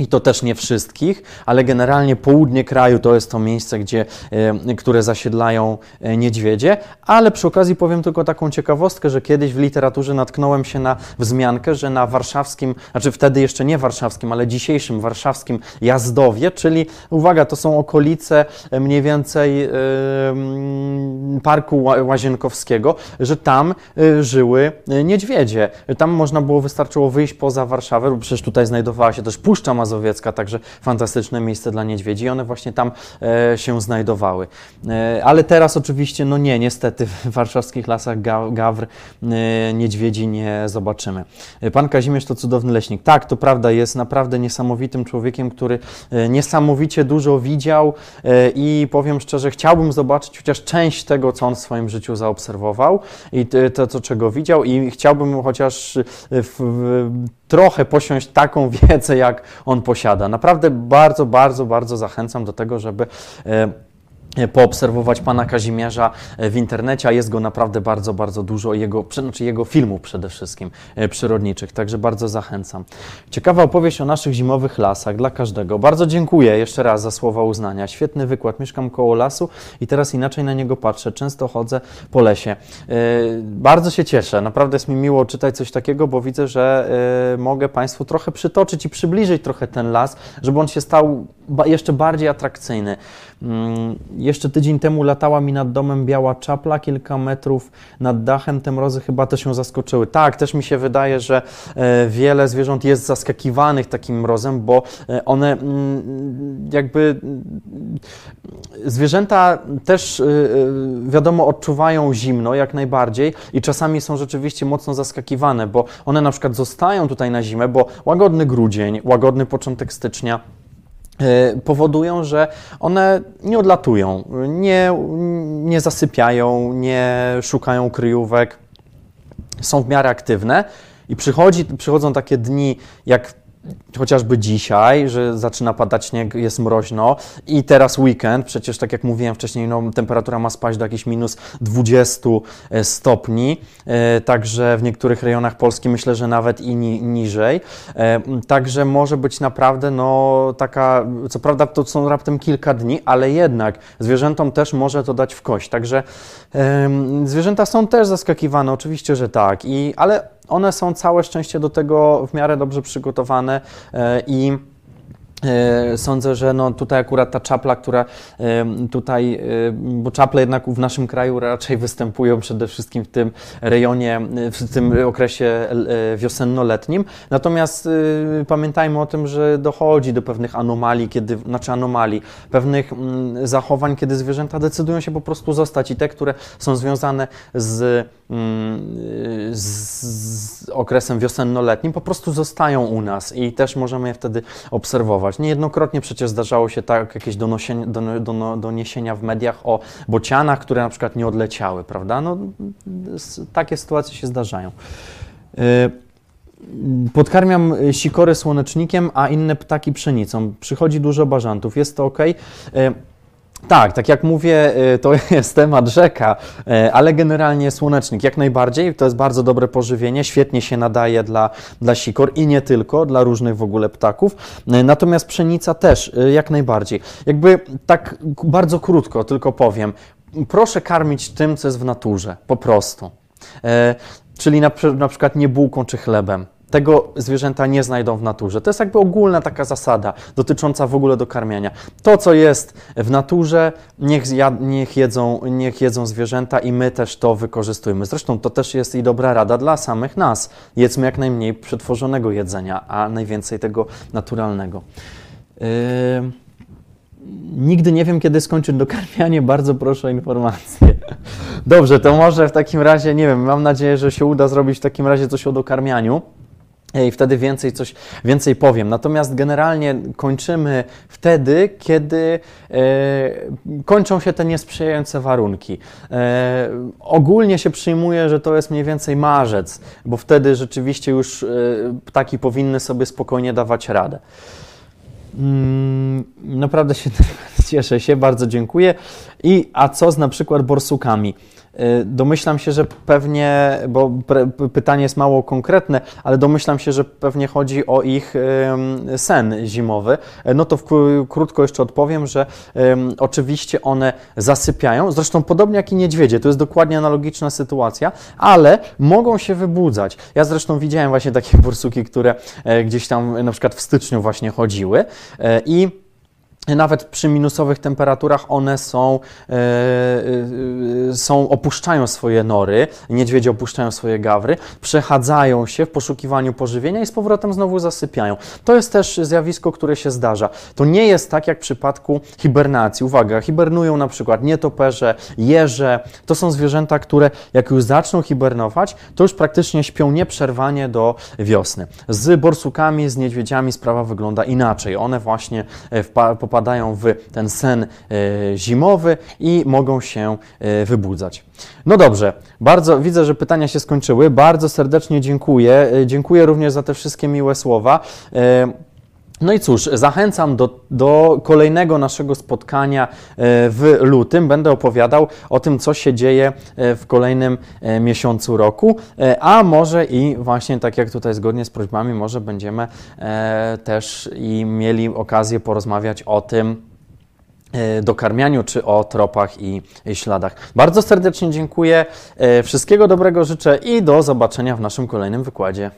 I to też nie wszystkich, ale generalnie południe kraju to jest to miejsce, gdzie, które zasiedlają niedźwiedzie. Ale przy okazji powiem tylko taką ciekawostkę, że kiedyś w literaturze natknąłem się na wzmiankę, że na warszawskim, znaczy wtedy jeszcze nie warszawskim, ale dzisiejszym warszawskim Jazdowie, czyli uwaga, to są okolice mniej więcej Parku Łazienkowskiego, że tam żyły niedźwiedzie. Tam można było, wystarczyło wyjść poza Warszawę, bo przecież tutaj znajdowała się też Puszcza Mazowiecka, Mazowiecka, także fantastyczne miejsce dla niedźwiedzi i one właśnie tam e, się znajdowały. E, ale teraz oczywiście, no nie, niestety w warszawskich lasach ga, gawr e, niedźwiedzi nie zobaczymy. Pan Kazimierz to cudowny leśnik. Tak, to prawda, jest naprawdę niesamowitym człowiekiem, który e, niesamowicie dużo widział e, i powiem szczerze, chciałbym zobaczyć chociaż część tego, co on w swoim życiu zaobserwował i to, to czego widział i chciałbym chociaż w, w, trochę posiąść taką wiedzę, jak on posiada. Naprawdę bardzo, bardzo, bardzo zachęcam do tego, żeby poobserwować Pana Kazimierza w internecie, a jest go naprawdę bardzo, bardzo dużo, jego, znaczy jego filmów przede wszystkim przyrodniczych, także bardzo zachęcam. Ciekawa opowieść o naszych zimowych lasach dla każdego. Bardzo dziękuję jeszcze raz za słowa uznania. Świetny wykład, mieszkam koło lasu i teraz inaczej na niego patrzę, często chodzę po lesie. Bardzo się cieszę, naprawdę jest mi miło czytać coś takiego, bo widzę, że mogę Państwu trochę przytoczyć i przybliżyć trochę ten las, żeby on się stał jeszcze bardziej atrakcyjny. Jeszcze tydzień temu latała mi nad domem biała czapla, kilka metrów nad dachem. Te mrozy chyba też ją zaskoczyły. Tak, też mi się wydaje, że wiele zwierząt jest zaskakiwanych takim mrozem, bo one jakby... Zwierzęta też, wiadomo, odczuwają zimno jak najbardziej i czasami są rzeczywiście mocno zaskakiwane, bo one na przykład zostają tutaj na zimę, bo łagodny grudzień, łagodny początek stycznia powodują, że one nie odlatują, nie, nie zasypiają, nie szukają kryjówek, są w miarę aktywne i przychodzi, przychodzą takie dni jak chociażby dzisiaj, że zaczyna padać śnieg, jest mroźno i teraz weekend, przecież tak jak mówiłem wcześniej, no, temperatura ma spaść do jakichś minus dwudziestu stopni, także w niektórych rejonach Polski myślę, że nawet i ni niżej, także może być naprawdę no taka, co prawda to są raptem kilka dni, ale jednak zwierzętom też może to dać w kość, także ym, zwierzęta są też zaskakiwane, oczywiście, że tak, i ale one są całe szczęście do tego w miarę dobrze przygotowane i sądzę, że no tutaj akurat ta czapla, która tutaj, bo czaple jednak w naszym kraju raczej występują przede wszystkim w tym rejonie, w tym okresie wiosenno-letnim. Natomiast pamiętajmy o tym, że dochodzi do pewnych anomalii, kiedy, znaczy anomalii, pewnych zachowań, kiedy zwierzęta decydują się po prostu zostać i te, które są związane z, z okresem wiosenno-letnim, po prostu zostają u nas i też możemy je wtedy obserwować. Niejednokrotnie przecież zdarzało się tak jakieś doniesienia w mediach o bocianach, które na przykład nie odleciały, prawda? No, takie sytuacje się zdarzają. Podkarmiam sikory słonecznikiem, a inne ptaki pszenicą. Przychodzi dużo bażantów. Jest to ok? Tak, tak jak mówię, to jest temat rzeka, ale generalnie słonecznik jak najbardziej, to jest bardzo dobre pożywienie, świetnie się nadaje dla, dla sikor i nie tylko, dla różnych w ogóle ptaków, natomiast pszenica też jak najbardziej. Jakby tak bardzo krótko tylko powiem, proszę karmić tym, co jest w naturze, po prostu, czyli na, na przykład nie bułką czy chlebem. Tego zwierzęta nie znajdą w naturze. To jest jakby ogólna taka zasada dotycząca w ogóle dokarmiania. To, co jest w naturze, niech, niech, jedzą, niech jedzą zwierzęta i my też to wykorzystujemy. Zresztą to też jest i dobra rada dla samych nas. Jedzmy jak najmniej przetworzonego jedzenia, a najwięcej tego naturalnego. Yy... Nigdy nie wiem, kiedy skończyć dokarmianie. Bardzo proszę o informację. Dobrze, to może w takim razie, nie wiem, mam nadzieję, że się uda zrobić w takim razie coś o dokarmianiu. I wtedy więcej coś więcej powiem. Natomiast generalnie kończymy wtedy, kiedy e, kończą się te niesprzyjające warunki. E, ogólnie się przyjmuje, że to jest mniej więcej marzec, bo wtedy rzeczywiście już e, ptaki powinny sobie spokojnie dawać radę. Mm, naprawdę się cieszę się, bardzo dziękuję. I a co z na przykład borsukami? Domyślam się, że pewnie, bo pytanie jest mało konkretne, ale domyślam się, że pewnie chodzi o ich sen zimowy. No to krótko jeszcze odpowiem, że oczywiście one zasypiają, zresztą podobnie jak i niedźwiedzie, to jest dokładnie analogiczna sytuacja, ale mogą się wybudzać. Ja zresztą widziałem właśnie takie borsuki, które gdzieś tam na przykład w styczniu właśnie chodziły i nawet przy minusowych temperaturach one są, yy, są, opuszczają swoje nory, niedźwiedzie opuszczają swoje gawry, przechadzają się w poszukiwaniu pożywienia i z powrotem znowu zasypiają. To jest też zjawisko, które się zdarza. To nie jest tak jak w przypadku hibernacji. Uwaga, hibernują na przykład nietoperze, jeże. To są zwierzęta, które jak już zaczną hibernować, to już praktycznie śpią nieprzerwanie do wiosny. Z borsukami, z niedźwiedziami sprawa wygląda inaczej. One właśnie popadają w ten sen zimowy i mogą się wybudzać. No dobrze, bardzo widzę, że pytania się skończyły. Bardzo serdecznie dziękuję. Dziękuję również za te wszystkie miłe słowa. No i cóż, zachęcam do, do kolejnego naszego spotkania w lutym. Będę opowiadał o tym, co się dzieje w kolejnym miesiącu roku, a może i właśnie tak jak tutaj zgodnie z prośbami, może będziemy też i mieli okazję porozmawiać o tym dokarmianiu, czy o tropach i śladach. Bardzo serdecznie dziękuję, wszystkiego dobrego życzę i do zobaczenia w naszym kolejnym wykładzie.